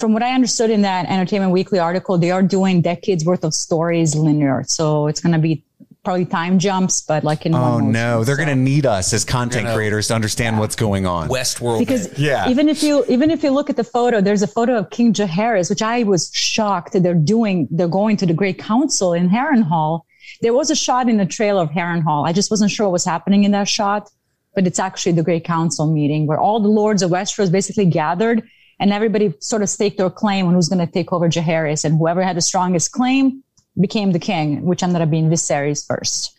From what I understood in that Entertainment Weekly article, they are doing decades worth of stories linear. So it's going to be probably time jumps, but like in one motion. No, they're going to need us as content creators to understand what's going on. Westworld. Because even if you look at the photo, there's a photo of King Jaehaerys, which I was shocked that they're going to the Great Council in Harrenhal. There was a shot in the trailer of Harrenhal. I just wasn't sure what was happening in that shot, but it's actually the Great Council meeting where all the lords of Westeros basically gathered and everybody sort of staked their claim on who's going to take over Jaehaerys, and whoever had the strongest claim became the king, which ended up being Viserys first.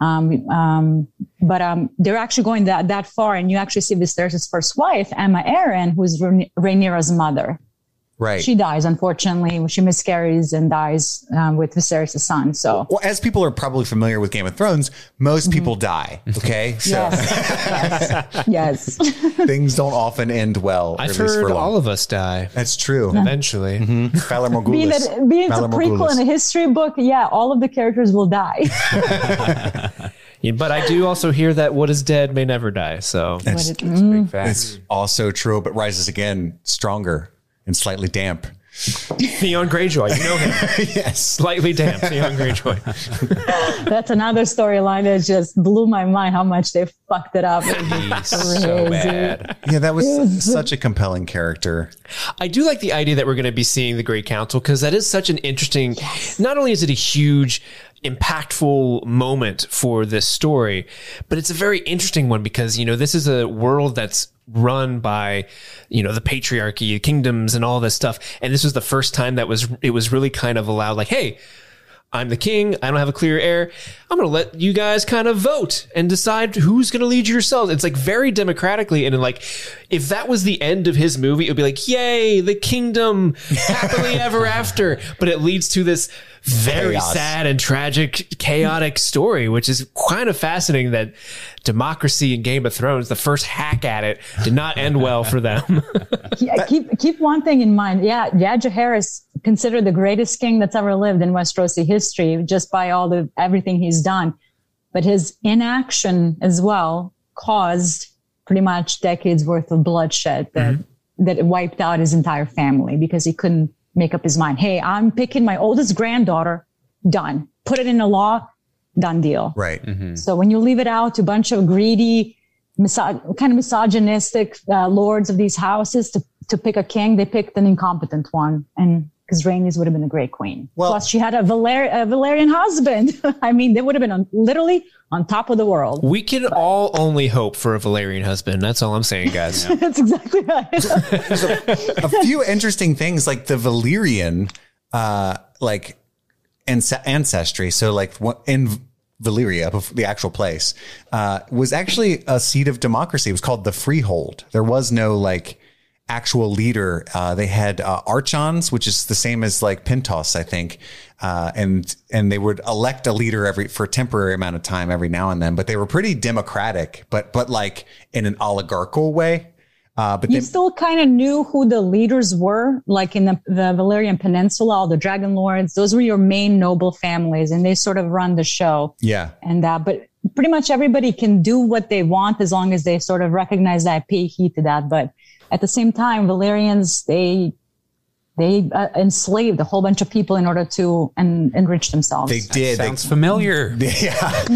But they're actually going that far, and you actually see Viserys' first wife, Emma Arryn, who's Rhaenyra's mother. Right. She dies, unfortunately. She miscarries and dies with Viserys' son. So, well, as people are probably familiar with Game of Thrones, most people die. Okay. So, yes. Things don't often end well. I've heard all of us die. That's true. Eventually. Mm-hmm. Being it's a prequel in a history book, all of the characters will die. Yeah, but I do also hear that what is dead may never die. So, that's a big fact. It's also true, but rises again stronger. And slightly damp. Theon Greyjoy, you know him. Yes. Slightly damp, Theon Greyjoy. That's another storyline that just blew my mind how much they fucked it up. So bad. Yeah, that was such a compelling character. I do like the idea that we're going to be seeing the Great Council, because that is such an interesting... Yes. Not only is it a huge... impactful moment for this story, but it's a very interesting one because, you know, this is a world that's run by, you know, the patriarchy, kingdoms and all this stuff. And this was the first time it was really kind of allowed, like, hey, I'm the king. I don't have a clear heir. I'm going to let you guys kind of vote and decide who's going to lead yourselves. It's like very democratically. And like, if that was the end of his movie, it would be like, yay, the kingdom happily ever after. But it leads to this very sad and tragic, chaotic story, which is kind of fascinating that democracy in Game of Thrones, the first hack at it, did not end well for them. Keep one thing in mind. Yeah, Jaehaerys considered the greatest king that's ever lived in Westerosi history just by everything he's done. But his inaction as well caused pretty much decades worth of bloodshed that wiped out his entire family because he couldn't make up his mind. Hey, I'm picking my oldest granddaughter. Done. Put it in a law. Done deal. Right. Mm-hmm. So when you leave it out to a bunch of greedy, kind of misogynistic lords of these houses to pick a king, they picked an incompetent one. And because Rhaenys would have been a great queen. Well, plus, she had a Valyrian husband. I mean, they would have been literally on top of the world. We can all only hope for a Valyrian husband. That's all I'm saying, guys. Yeah. That's exactly right. There's a few interesting things, like the Valyrian ancestry. So like in Valyria, the actual place, was actually a seat of democracy. It was called the Freehold. There was no like actual leader. They had archons, which is the same as like Pentos, I think. And they would elect a leader for a temporary amount of time every now and then, but they were pretty democratic, but like in an oligarchical way. But you still kind of knew who the leaders were, like in the Valyrian Peninsula, all the Dragon Lords. Those were your main noble families, and they sort of run the show. Yeah, and but pretty much everybody can do what they want as long as they sort of recognize that, pay heed to that. But at the same time, Valyrians, they enslaved a whole bunch of people in order to enrich themselves. They did. That sounds familiar. Yeah.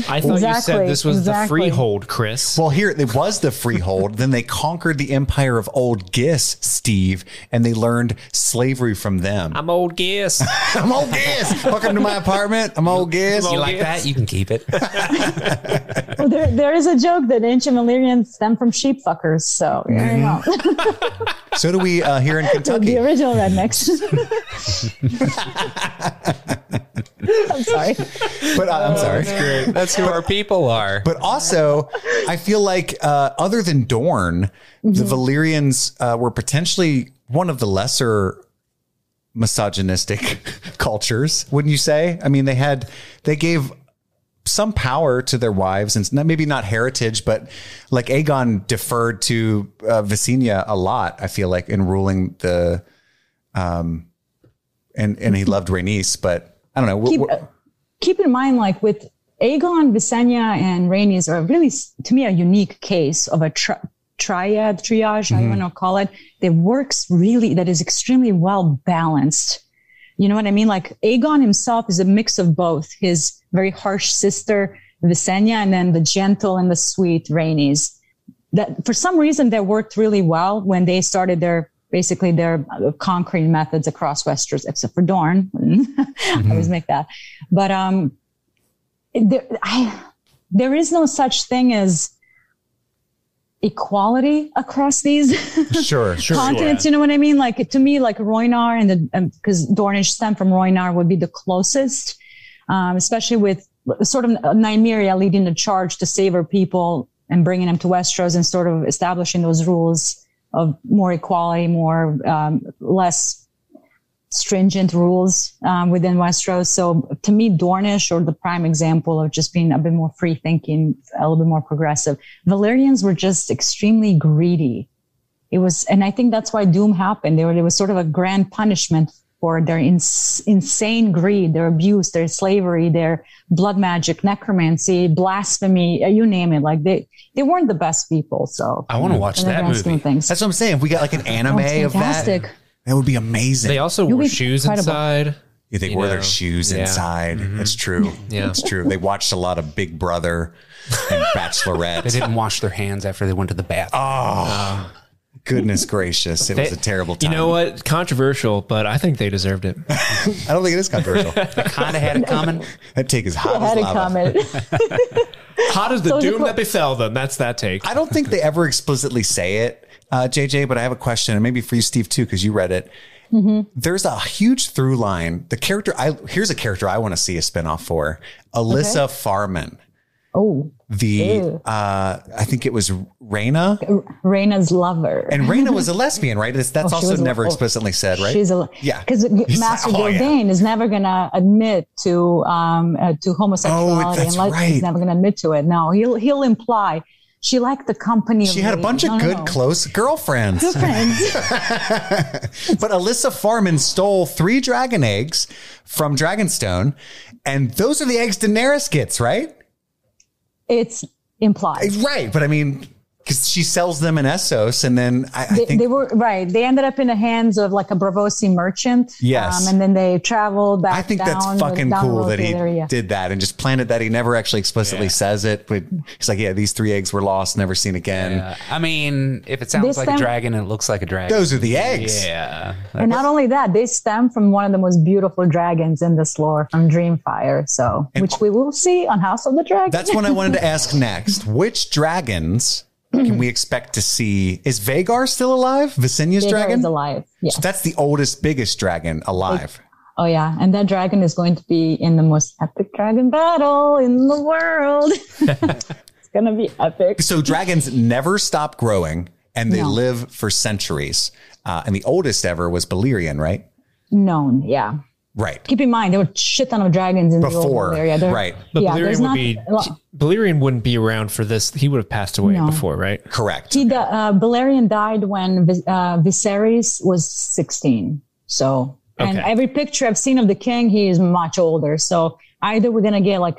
I thought you said this was the Freehold, Chris. Well, here it was the Freehold. Then they conquered the empire of Old Giss, Steve, and they learned slavery from them. I'm Old Giss. I'm Old Giss. Welcome to my apartment. I'm Old Giss. You like that? You can keep it. Well, there is a joke that ancient Valyrians stem from sheep fuckers. So, you know. So do we here in Kentucky. The original redneck. I'm sorry. But I'm sorry. That's great. That's who our people are. But also, I feel like other than Dorne, the Valyrians were potentially one of the lesser misogynistic cultures, wouldn't you say? I mean, they gave some power to their wives, and maybe not heritage, but like Aegon deferred to Visenya a lot, I feel like, in ruling the and he loved Rhaenys, but I don't know. Keep in mind, like with Aegon, Visenya, and Rhaenys are really, to me, a unique case of a triage, I don't know, call it, that works really, that is extremely well balanced. You know what I mean? Like Aegon himself is a mix of both his very harsh sister, Visenya, and then the gentle and the sweet Rhaenys. That for some reason that worked really well when they started their, basically their conquering methods across Westeros, except for Dorne. I always make that. But there is no such thing as equality across these continents. You know what I mean? Like to me, like Rhoynar and because Dornish stem from Rhoynar would be the closest, especially with sort of Nymeria leading the charge to save her people and bringing them to Westeros and sort of establishing those rules of more equality, more less stringent rules within Westeros. So to me, Dornish or the prime example of just being a bit more free thinking, a little bit more progressive. Valyrians were just extremely greedy. It was, and I think that's why Doom happened. There was sort of a grand punishment for their insane greed, their abuse, their slavery, their blood magic, necromancy, blasphemy, you name it. Like they weren't the best people. So I want to watch that movie. That's what I'm saying. If we got like an anime of that, that would be amazing. They also wore shoes inside. Yeah, they wore their shoes inside. That's true. Yeah, that's true. They watched a lot of Big Brother and Bachelorette. They didn't wash their hands after they went to the bathroom. Oh. Goodness gracious. It was a terrible time. You know what? Controversial, but I think they deserved it. I don't think it is controversial. They kind of had it coming. That take is hot as lava. Hot as the doom that befell them. That's that take. I don't think they ever explicitly say it, JJ, but I have a question, and maybe for you, Steve, too, because you read it. Mm-hmm. There's a huge through line. Here's a character I want to see a spinoff for. Alyssa Farman. Oh, I think it was Rhaena. Rhaena's lover. And Rhaena was a lesbian, right? That's also never explicitly said, right? She's a, yeah. Because Master Gildain is never going to admit to homosexuality. Oh, that's right. He's never going to admit to it. No, he'll imply. She liked the company. She had a bunch of good, close girlfriends. But Alyssa Farman stole 3 dragon eggs from Dragonstone. And those are the eggs Daenerys gets, right? It's implied. Right. But I mean, because she sells them in Essos and then I think they were right. They ended up in the hands of like a Bravosi merchant. Yes. And then they traveled back. I think that's fucking cool that he did that and just planted that. He never actually explicitly says it, but he's like, yeah, these 3 eggs were lost, never seen again. Yeah. I mean, if it sounds like a dragon and it looks like a dragon. Those are the eggs. Yeah. And not only that, they stem from one of the most beautiful dragons in this lore from Dreamfire. So, which we will see on House of the Dragon. That's what I wanted to ask next. Which dragons can we expect to see? Is Vhagar still alive? Visenya's dragon? Is alive. Yeah. So that's the oldest, biggest dragon alive. And that dragon is going to be in the most epic dragon battle in the world. It's going to be epic. So dragons never stop growing and they live for centuries. And the oldest ever was Balerion, right? Known, yeah. Right. Keep in mind, there were a shit ton of dragons in before, the old area. Right. But yeah, Balerion wouldn't be around for this. He would have passed away before, right? Correct. Balerion died when Viserys was 16. So, and every picture I've seen of the king, he is much older. So either we're going to get like,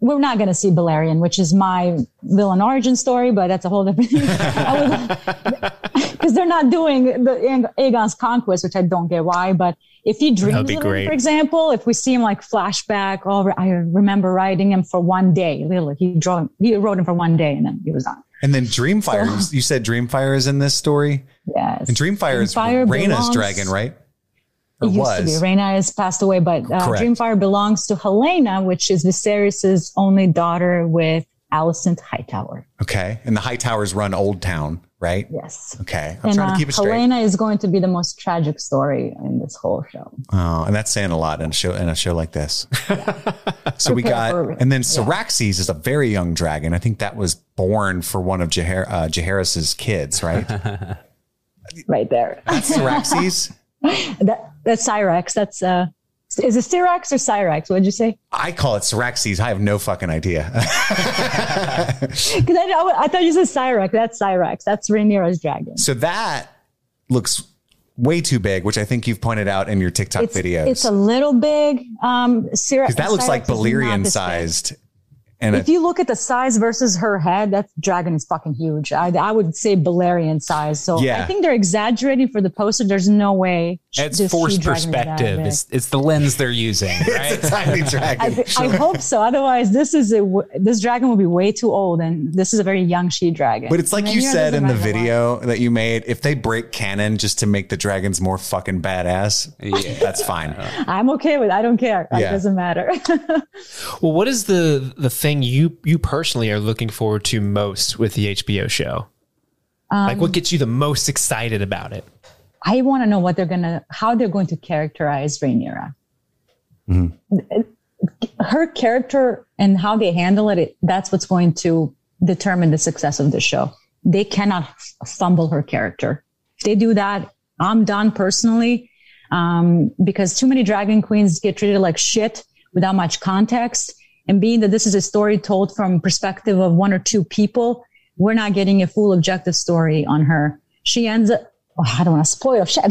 we're not going to see Balerion, which is my villain origin story, but that's a whole different thing. Because they're not doing the Aegon's conquest, which I don't get why, but if he dreams of him, for example, if we see him like flashback, I remember writing him for one day. Literally, he wrote him for one day and then he was on. And then Dreamfire, you said Dreamfire is in this story? Yes. And Dreamfire is Rhaena's dragon, right? Or used to be. Rhaena has passed away, but Dreamfire belongs to Helena, which is Viserys' only daughter with Alicent Hightower. Okay. And the Hightowers run Old Town, right? Yes. Okay. I'm trying to keep it straight. Helena is going to be the most tragic story in this whole show. Oh, and that's saying a lot in a show like this. Yeah. So and then Syraxes is a very young dragon. I think that was born for one of Jaehaerys' kids, right? Right there. That's Syraxes? That's Syrax. That's... Is it Syrax or Syrax? What did you say? I call it Syraxes. I have no fucking idea. Because I thought you said Syrax. That's Syrax. That's Rhaenyra's dragon. So that looks way too big, which I think you've pointed out in your TikTok videos. It's a little big. Syrax. Because that looks like Balerion sized. And if you look at the size versus her head, that dragon is fucking huge. I would say Balerion size. So yeah. I think they're exaggerating for the poster. There's no way. It's forced perspective. It's the lens they're using. Right? It's a tiny dragon. I hope so. Otherwise, this dragon will be way too old, and this is a very young she-dragon. But it's like you said in the video that you made, if they break canon just to make the dragons more fucking badass, yeah. That's fine. I'm okay with it. I don't care. Yeah. It doesn't matter. Well, what is the thing you personally are looking forward to most with the HBO show? Like what gets you the most excited about it? I want to know how they're going to characterize Rhaenyra. Mm-hmm. Her character and how they handle it, that's what's going to determine the success of the show. They cannot fumble her character. If they do that, I'm done personally, because too many dragon queens get treated like shit without much context. And being that this is a story told from perspective of one or two people, we're not getting a full objective story on her. She ends up, I don't want to spoil shit.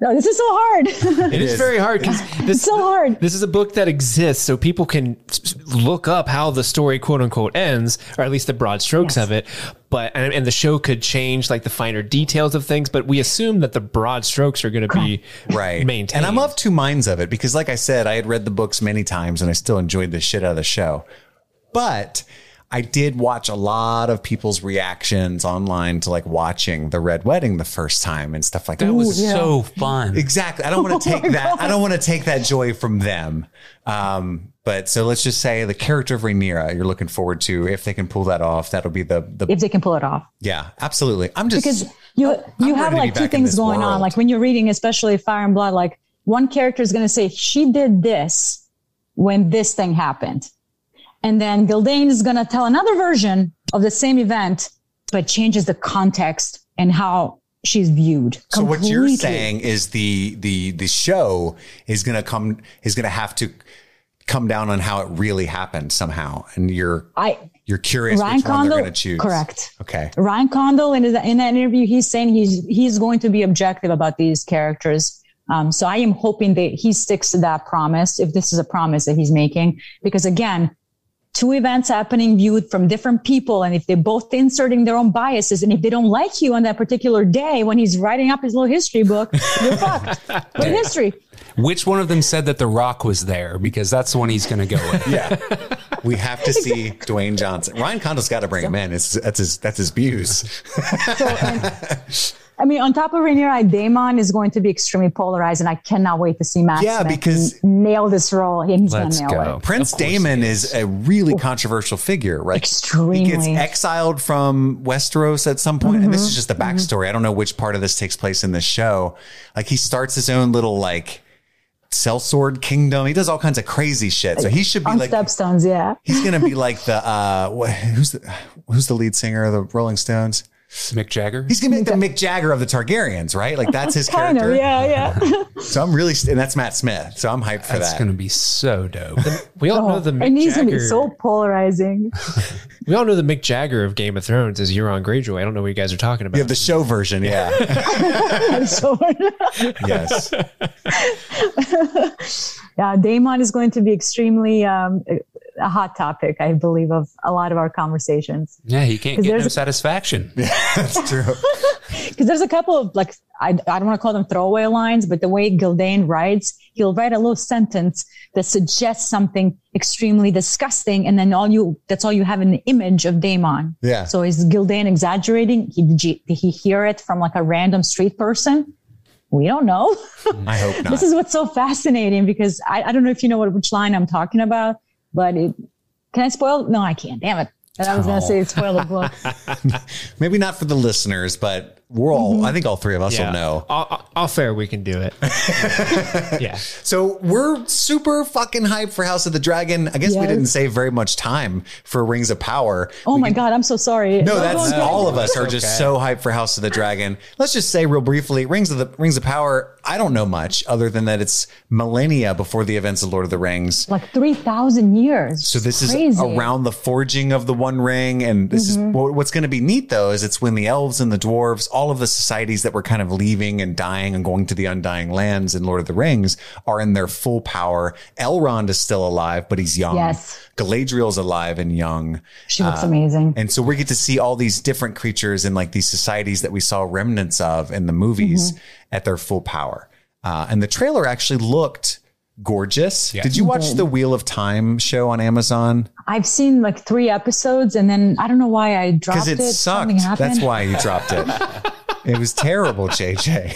No, this is so hard. It is very hard. Because it's so hard. This is a book that exists so people can look up how the story, quote unquote, ends, or at least the broad strokes of it. But and the show could change like the finer details of things, but we assume that the broad strokes are going to be right maintained. And I'm of two minds of it because, like I said, I had read the books many times and I still enjoyed the shit out of the show. But I did watch a lot of people's reactions online to like watching the Red Wedding the first time and stuff like that. That was so fun. Exactly. I don't want to take that. God. I don't want to take that joy from them. But so let's just say the character of Rhaenyra, you're looking forward to, if they can pull that off, that'll be the if they can pull it off. Yeah, absolutely. I'm just because you have like two things going on. Like when you're reading, especially Fire and Blood, like one character is going to say she did this when this thing happened. And then Gildane is going to tell another version of the same event, but changes the context and how she's viewed. So completely. What you're saying is the show is going to have to come down on how it really happened somehow. And you're curious which one they're going to choose. Correct. Okay. Ryan Condal in that interview, he's saying he's going to be objective about these characters. So I am hoping that he sticks to that promise, if this is a promise that he's making, because again, two events happening viewed from different people. And if they're both inserting their own biases, and if they don't like you on that particular day when he's writing up his little history book, you're fucked. But history. Which one of them said that The Rock was there? Because that's the one he's going to go with. Yeah. We have to see Dwayne Johnson. Ryan Condal's got to bring him in. That's his views. I mean, on top of Rhaenyra, Daemon is going to be extremely polarized, and I cannot wait to see Matt Smith because nail this role. He's going to nail it. Prince Daemon is a really controversial figure, right? Extremely. He gets exiled from Westeros at some point, and this is just the backstory. I don't know which part of this takes place in this show. Like, he starts his own little, like, sellsword kingdom. He does all kinds of crazy shit. So he should be on like Stepstones, yeah. He's going to be like the, who's the lead singer of the Rolling Stones? Mick Jagger. He's gonna be the Mick Jagger of the Targaryens, right? Like that's his character. Yeah. So I'm really, and that's Matt Smith. So I'm hyped for that. That's gonna be so dope. We all know the Mick Jagger. And he's gonna be so polarizing. We all know the Mick Jagger of Game of Thrones is Euron Greyjoy. I don't know what you guys are talking about. You have the show version, yeah. Yes. Yeah, Daemon is going to be extremely. A hot topic, I believe, of a lot of our conversations. Yeah, you can't get no satisfaction. Yeah, that's true. Because there's a couple of, like, I don't want to call them throwaway lines, but the way Gildane writes, he'll write a little sentence that suggests something extremely disgusting, and then that's all you have in the image of Daemon. Yeah. So is Gildane exaggerating? Did he hear it from, like, a random street person? We don't know. I hope not. This is what's so fascinating, because I don't know if you know which line I'm talking about. But can I spoil? No, I can't. Damn it. And I was going to say spoil the book. Maybe not for the listeners, but we're all, I think all three of us will know. All fair, we can do it. Yeah. So we're super fucking hyped for House of the Dragon. I guess we didn't save very much time for Rings of Power. Oh my God, I'm so sorry. No, that's all of us are just so hyped for House of the Dragon. Let's just say real briefly, Rings of Power, I don't know much other than that it's millennia before the events of Lord of the Rings. Like 3,000 years. So this is around the forging of the One Ring. And this is what's going to be neat, though, is it's when the elves and the dwarves all all of the societies that were kind of leaving and dying and going to the Undying Lands in Lord of the Rings are in their full power. Elrond is still alive, but he's young. Yes. Galadriel's alive and young. She looks amazing. And so we get to see all these different creatures and like these societies that we saw remnants of in the movies at their full power. And the trailer actually looked gorgeous. Yeah. Did you watch the Wheel of Time show on Amazon? I've seen like 3 episodes and then I don't know why I dropped it. Because it sucked. That's why you dropped it. It was terrible, JJ.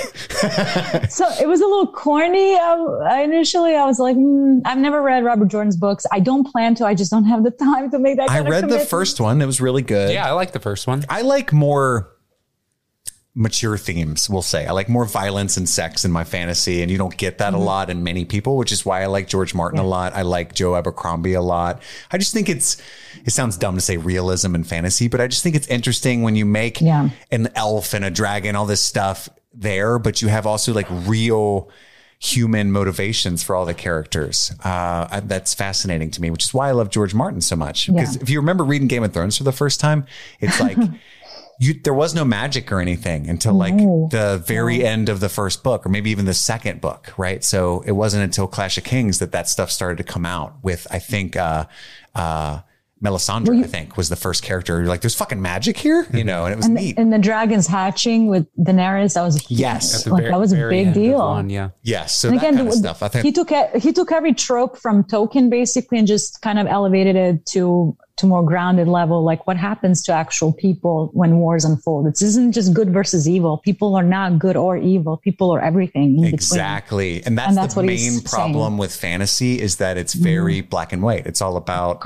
So it was a little corny. I was like, I've never read Robert Jordan's books. I don't plan to. I just don't have the time to make that kind of commitment. I read the first one. It was really good. Yeah, I like the first one. I like more mature themes, we'll say. I like more violence and sex in my fantasy, and you don't get that a lot in many people, which is why I like George Martin a lot. I like Joe Abercrombie a lot. I just think it sounds dumb to say realism and fantasy, but I just think it's interesting when you make an elf and a dragon, all this stuff there, but you have also like real human motivations for all the characters. That's fascinating to me, which is why I love George Martin so much. Because if you remember reading Game of Thrones for the first time, it's like... there was no magic or anything until the very end of the first book, or maybe even the second book, right? So it wasn't until Clash of Kings that stuff started to come out with, I think, Melisandre, I think, was the first character. You're like, there's fucking magic here, you know, and it was neat. And the dragons hatching with Daenerys, that was that was a big deal. Yes, so and that again, kind of stuff. I think he took every trope from Tolkien basically and just kind of elevated it to more grounded level, like what happens to actual people when wars unfold. It isn't just good versus evil. People are not good or evil. People are everything. Exactly. And that's the main problem with fantasy is that it's very black and white. It's all about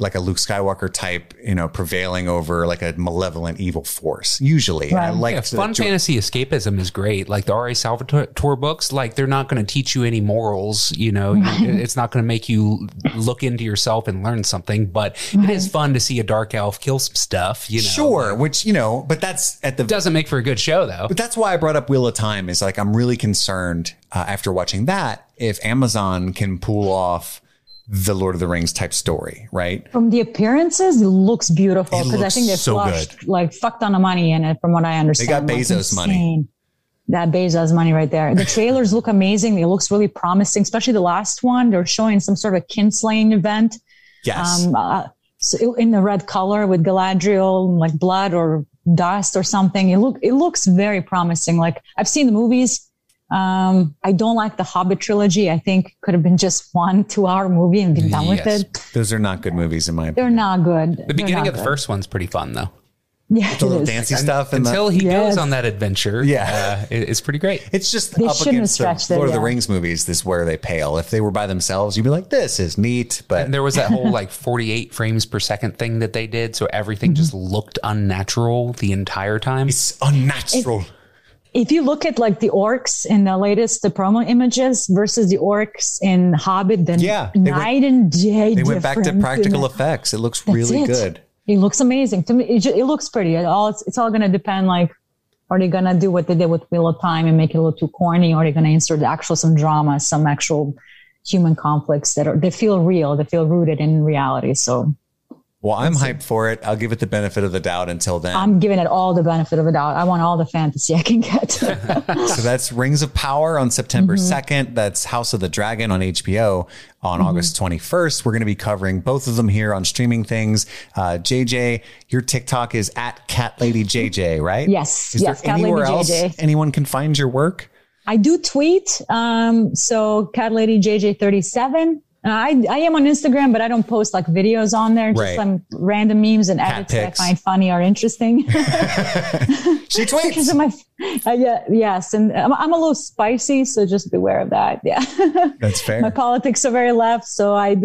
like a Luke Skywalker type, you know, prevailing over like a malevolent evil force. Usually. Right. Fantasy escapism is great. Like the R.A. Salvatore books, like they're not going to teach you any morals, you know, it's not going to make you look into yourself and learn something, but it is fun to see a dark elf kill some stuff, you know. Sure, which, you know, but that's doesn't make for a good show, though. But that's why I brought up Wheel of Time, is like, I'm really concerned after watching that if Amazon can pull off the Lord of the Rings type story, right? From the appearances, it looks beautiful. Because I think they flushed like fuck ton of money in it, from what I understand. They got Bezos money. That Bezos money right there. The trailers look amazing. It looks really promising, especially the last one. They're showing some sort of a kinslaying event. Yes. So in the red color with Galadriel, like blood or dust or something, it looks very promising. Like I've seen the movies. I don't like the Hobbit trilogy. I think could have been just 1 2-hour movie and been done with it. Those are not good movies in my opinion. They're not good. The beginning of the first one's pretty fun though. Yeah, with the little dancey stuff. Until he goes on that adventure. Yeah. It's pretty great. It's just up against the Lord of the Rings movies. This is where they pale. If they were by themselves, you'd be like, this is neat. But and there was that whole like 48 frames per second thing that they did. So everything just looked unnatural the entire time. It's unnatural. If you look at like the orcs in the latest promo images versus the orcs in Hobbit, then night and day. They went back to practical effects. It looks really good. It looks amazing to me. It looks pretty. It's all going to depend. Like, are they going to do what they did with Wheel of Time and make it a little too corny? Or are they going to insert some drama, some actual human conflicts they feel real, they feel rooted in reality. So, well, I'm hyped for it. I'll give it the benefit of the doubt until then. I'm giving it all the benefit of the doubt. I want all the fantasy I can get. So that's Rings of Power on September 2nd. That's House of the Dragon on HBO on August 21st. We're going to be covering both of them here on Streaming Things. JJ, your TikTok is @CatLadyJJ, right? Yes. Is there anywhere else anyone can find your work? I do tweet. So CatLadyJJ37. I am on Instagram, but I don't post like videos on there. Just some random memes and edits that I find funny or interesting. She tweets. Because of my, yes. And I'm a little spicy, so just beware of that. Yeah. That's fair. My politics are very left. So I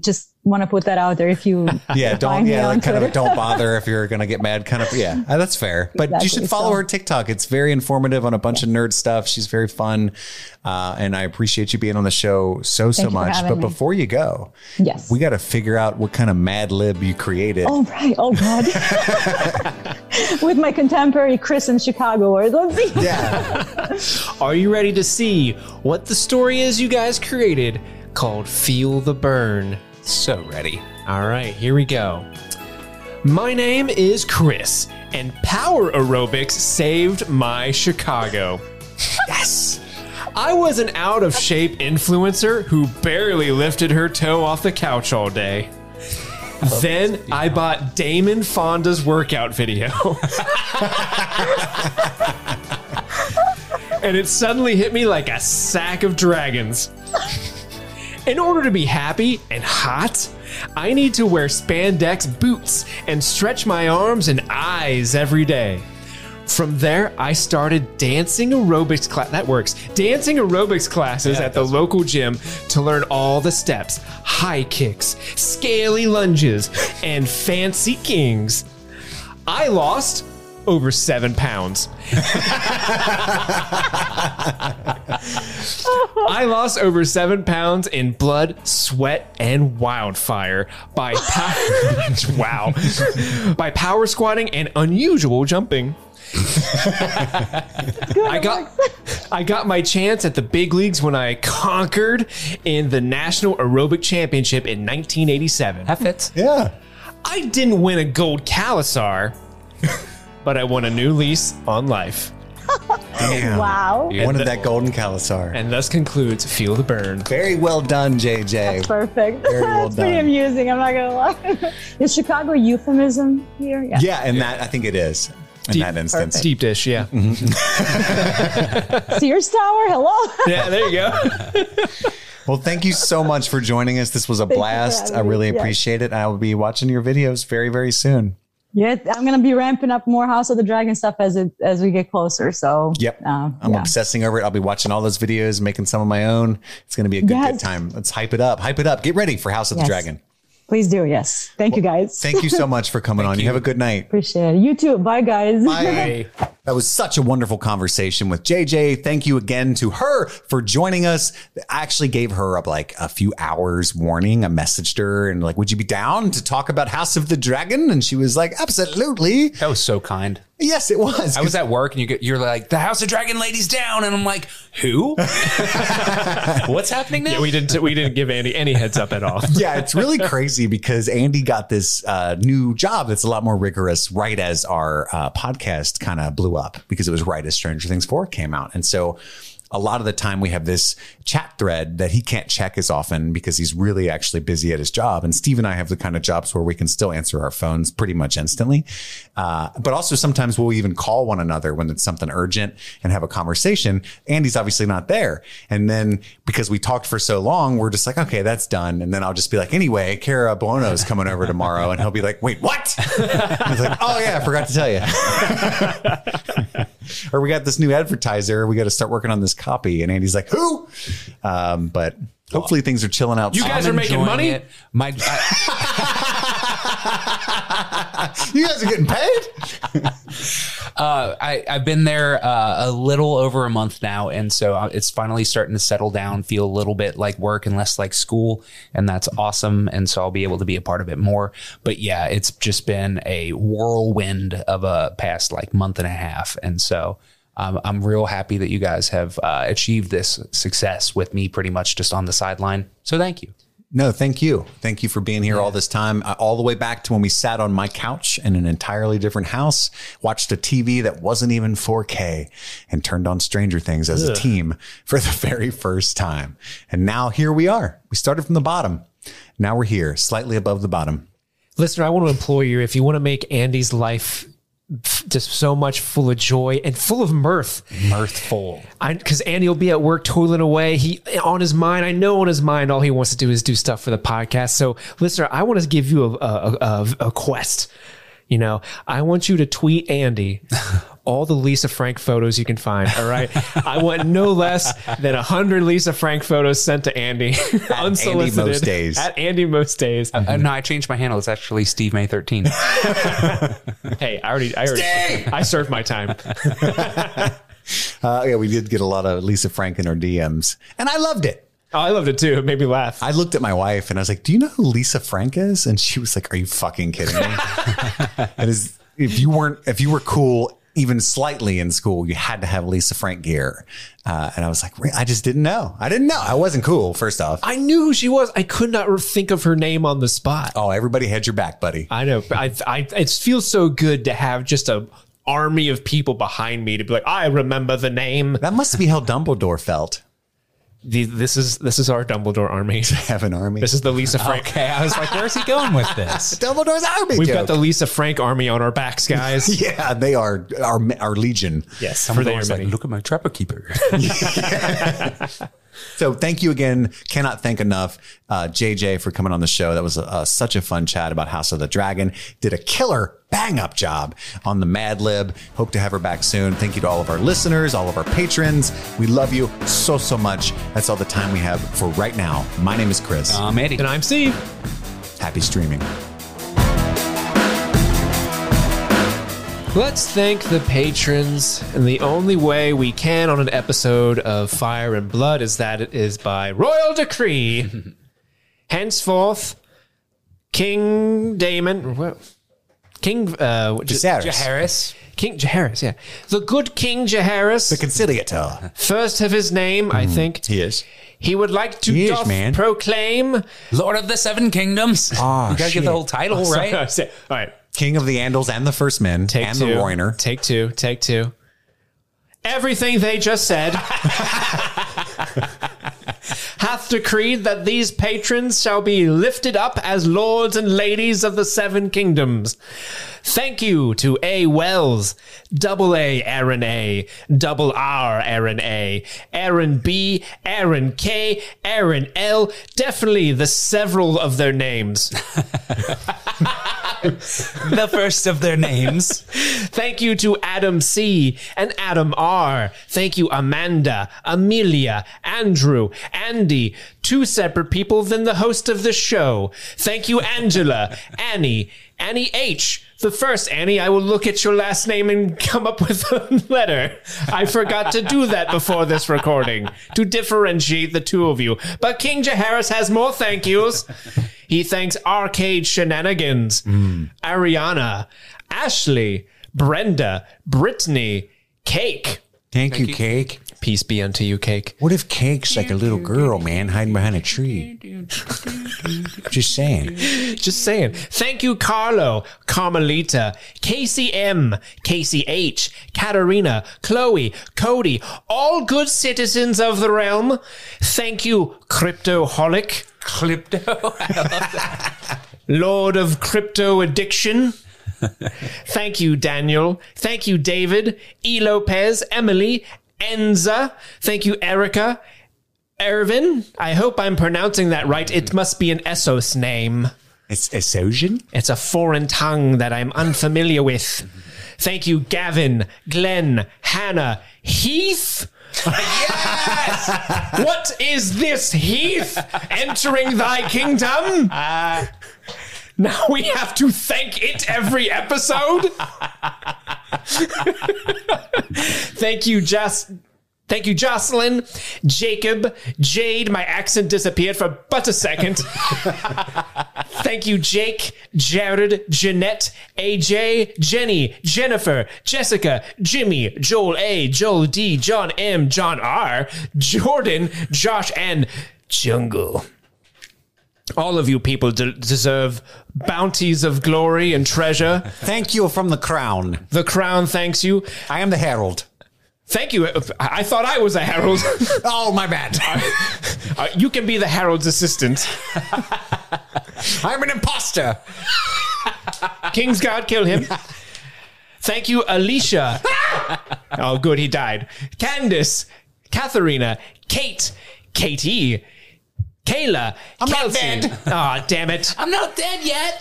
just want to put that out there if you. Don't bother if you're going to get mad kind of. Yeah, that's fair. But you should follow her TikTok. It's very informative on a bunch of nerd stuff. She's very fun. And I appreciate you being on the show so much. But before you go, we got to figure out what kind of Mad Lib you created. Oh, right. Oh, God. With my contemporary Chris in Chicago. Let's see. Yeah. Are you ready to see what the story is you guys created called Feel the Burn? So ready. All right, here we go. My name is Chris, and power aerobics saved my Chicago. Yes! I was an out-of-shape influencer who barely lifted her toe off the couch all day. Then I bought Damon Fonda's workout video. And it suddenly hit me like a sack of dragons. In order to be happy and hot, I need to wear spandex boots and stretch my arms and eyes every day. From there, I started dancing aerobics class. That works. Dancing aerobics classes at the local gym to learn all the steps, high kicks, scaly lunges, and fancy kings. I lost over 7 pounds. I lost over 7 pounds in blood, sweat, and wildfire by by power squatting and unusual jumping. I got my chance at the big leagues when I conquered in the National Aerobic Championship in 1987. That fits. Yeah. I didn't win a gold Khalasar, but I won a new lease on life. Damn. Wow. You wanted that golden Khalasar. And thus concludes Feel the Burn. Very well done, JJ. That's perfect. Very well done. That's pretty amusing, I'm not going to lie. Is Chicago a euphemism here? Yeah, and that I think it is. In that instance. Deep dish, yeah. Mm-hmm. Sears Tower, hello. Yeah, there you go. Well, thank you so much for joining us. This was a blast. I really appreciate it. I will be watching your videos very, very soon. Yeah, I'm going to be ramping up more House of the Dragon stuff as we get closer. So, yep, I'm obsessing over it. I'll be watching all those videos, making some of my own. It's going to be a good time. Let's hype it up. Hype it up. Get ready for House of the Dragon. Please do. Yes. Thank you, guys. Thank you so much for coming on. You have a good night. Appreciate it. You too. Bye, guys. Bye. That was such a wonderful conversation with JJ. Thank you again to her for joining us. I actually gave her like a few hours warning. I messaged her and like, would you be down to talk about House of the Dragon? And she was like, absolutely. That was so kind. Yes, it was. I was at work and you're like, the House of Dragon ladies down. And I'm like, who? What's happening now? Yeah, we didn't give Andy any heads up at all. Yeah, it's really crazy because Andy got this new job that's a lot more rigorous right as our podcast kind of blew up because it was right as Stranger Things 4 came out. And so a lot of the time we have this chat thread that he can't check as often because he's really actually busy at his job. And Steve and I have the kind of jobs where we can still answer our phones pretty much instantly. But also sometimes we'll even call one another when it's something urgent and have a conversation. Andy's obviously not there. And then because we talked for so long, we're just like, okay, that's done. And then I'll just be like, anyway, Cara Buono's coming over tomorrow. And he'll be like, wait, what? I was like, oh yeah, I forgot to tell you. Or we got this new advertiser. We got to start working on this copy. And Andy's like, who? But hopefully things are chilling out. You guys are making money? You guys are getting paid? I've been there a little over a month now. And so it's finally starting to settle down, feel a little bit like work and less like school. And that's awesome. And so I'll be able to be a part of it more. But yeah, it's just been a whirlwind of a past like month and a half. And so I'm real happy that you guys have achieved this success with me pretty much just on the sideline. So thank you. No, thank you. Thank you for being here all this time, all the way back to when we sat on my couch in an entirely different house, watched a TV that wasn't even 4K and turned on Stranger Things as a team for the very first time. And now here we are. We started from the bottom. Now we're here, slightly above the bottom. Listener, I want to implore you, if you want to make Andy's life just so much full of joy and full of mirthful. Because Andy will be at work toiling away. I know on his mind, all he wants to do is do stuff for the podcast. So listener, I want to give you a quest. You know, I want you to tweet Andy all the Lisa Frank photos you can find. All right. I want no less than 100 Lisa Frank photos sent to Andy. Unsolicited. Andy most days. At Andy most days. No, I changed my handle. It's actually Steve May 13. Hey, I served my time. Yeah, we did get a lot of Lisa Frank in our DMs and I loved it. Oh, I loved it too. It made me laugh. I looked at my wife and I was like, do you know who Lisa Frank is? And she was like, are you fucking kidding me? If you were cool even slightly in school, you had to have Lisa Frank gear. And I was like, I just didn't know. I didn't know. I wasn't cool, first off. I knew who she was. I could not think of her name on the spot. Oh, everybody had your back, buddy. I know. It feels so good to have just a army of people behind me to be like, I remember the name. That must be how Dumbledore felt. This is our Dumbledore army. I have an army. This is the Lisa Frank. Okay, I was like, where's he going with this? Dumbledore's army. We've got the Lisa Frank army on our backs, guys. Yeah, they are our legion. Yes, Dumbledore's like, look at my trapper keeper. So thank you again. Cannot thank enough JJ for coming on the show. That was such a fun chat about House of the Dragon. Did a killer bang up job on the Mad Lib. Hope to have her back soon. Thank you to all of our listeners, all of our patrons. We love you so, so much. That's all the time we have for right now. My name is Chris. I'm Eddie. And I'm Steve. Happy streaming. Let's thank the patrons, and the only way we can on an episode of Fire and Blood is that it is by royal decree. Henceforth, King Daemon, Jaehaerys. King Jaehaerys, yeah. The good King Jaehaerys. The conciliator. First of his name, I think. He is. He would like to proclaim Lord of the Seven Kingdoms. Oh, you gotta get the whole title, right? All right. King of the Andals and the First Men and the Warner. Take two. Everything they just said hath decreed that these patrons shall be lifted up as lords and ladies of the Seven Kingdoms. Thank you to A. Wells, Double A. Aaron A., Double R. Aaron A., Aaron B., Aaron K., Aaron L., definitely the several of their names. The first of their names. Thank you to Adam C. and Adam R. Thank you, Amanda, Amelia, Andrew, Andy, two separate people than the host of the show. Thank you, Angela, Annie, Annie H. The first, Annie, I will look at your last name and come up with a letter. I forgot to do that before this recording, to differentiate the two of you. But King Jaehaerys has more thank yous. He thanks Arcade Shenanigans, Ariana, Ashley, Brenda, Brittany, Cake. Thank you, Cake. Peace be unto you, Cake. What if Cake's like a little girl, man, hiding behind a tree? Just saying. Thank you, Carlo, Carmelita, Casey M, Casey H, Katarina, Chloe, Cody, all good citizens of the realm. Thank you, Cryptoholic. Crypto? I love that. Lord of Crypto Addiction. Thank you, Daniel. Thank you, David, E. Lopez, Emily, Enza. Thank you, Erica, Ervin. I hope I'm pronouncing that right. It must be an Essos name. It's Essosian? It's a foreign tongue that I'm unfamiliar with. Thank you, Gavin, Glenn, Hannah, Heath. Yes! What is this, Heath? Entering thy kingdom? Now we have to thank it every episode. Thank you, Jocelyn, Jacob, Jade. My accent disappeared for but a second. Thank you, Jake, Jared, Jeanette, AJ, Jenny, Jennifer, Jessica, Jimmy, Joel A, Joel D, John M, John R, Jordan, Josh, and Jungle. All of you people deserve bounties of glory and treasure. Thank you from the crown. The crown thanks you. I am the herald. Thank you. I thought I was a herald. Oh, my bad. You can be the herald's assistant. I'm an imposter. King's God, kill him. Thank you, Alicia. Oh, good, he died. Candace, Katharina, Kate, Katie, Kayla, I'm Kelsey. Not dead. Aw, oh, damn it. I'm not dead yet.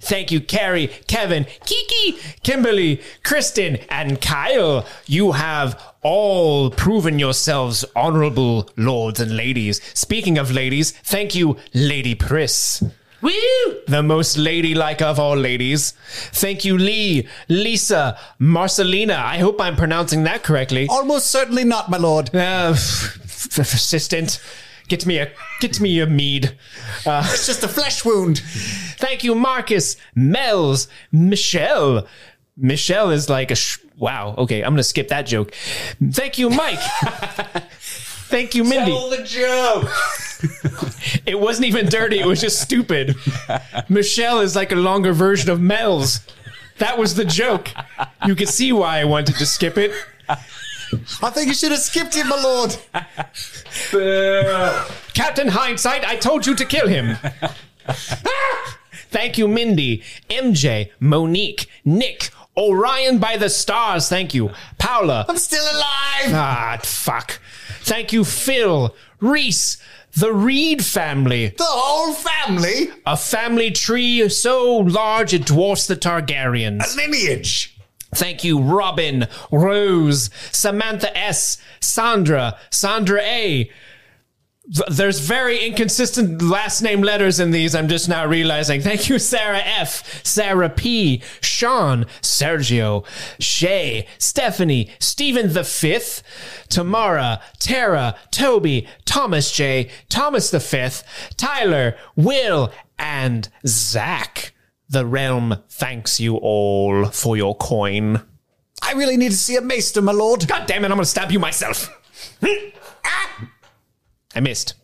Thank you, Carrie, Kevin, Kiki, Kimberly, Kristen, and Kyle. You have all proven yourselves honorable lords and ladies. Speaking of ladies, thank you, Lady Priss. Woo! The most ladylike of all ladies. Thank you, Lee, Lisa, Marcelina. I hope I'm pronouncing that correctly. Almost certainly not, my lord. Assistant. Get me a mead. It's just a flesh wound. Thank you, Marcus, Mel's, Michelle. Michelle is like a Wow. Okay, I'm going to skip that joke. Thank you, Mike. Thank you, Mindy. Tell the joke. It wasn't even dirty. It was just stupid. Michelle is like a longer version of Mel's. That was the joke. You can see why I wanted to skip it. I think you should have skipped it, my lord. Captain Hindsight, I told you to kill him. Ah! Thank you, Mindy, MJ, Monique, Nick, Orion by the stars. Thank you, Paula. I'm still alive. Ah, fuck. Thank you, Phil, Reese, the Reed family. The whole family? A family tree so large it dwarfs the Targaryens. A lineage. Thank you, Robin, Rose, Samantha S, Sandra, Sandra A. There's very inconsistent last name letters in these. I'm just now realizing. Thank you, Sarah F, Sarah P, Sean, Sergio, Shay, Stephanie, Stephen the Fifth, Tamara, Tara, Toby, Thomas J, Thomas the Fifth, Tyler, Will, and Zach. The realm thanks you all for your coin. I really need to see a maester, my lord. God damn it, I'm going to stab you myself. I missed.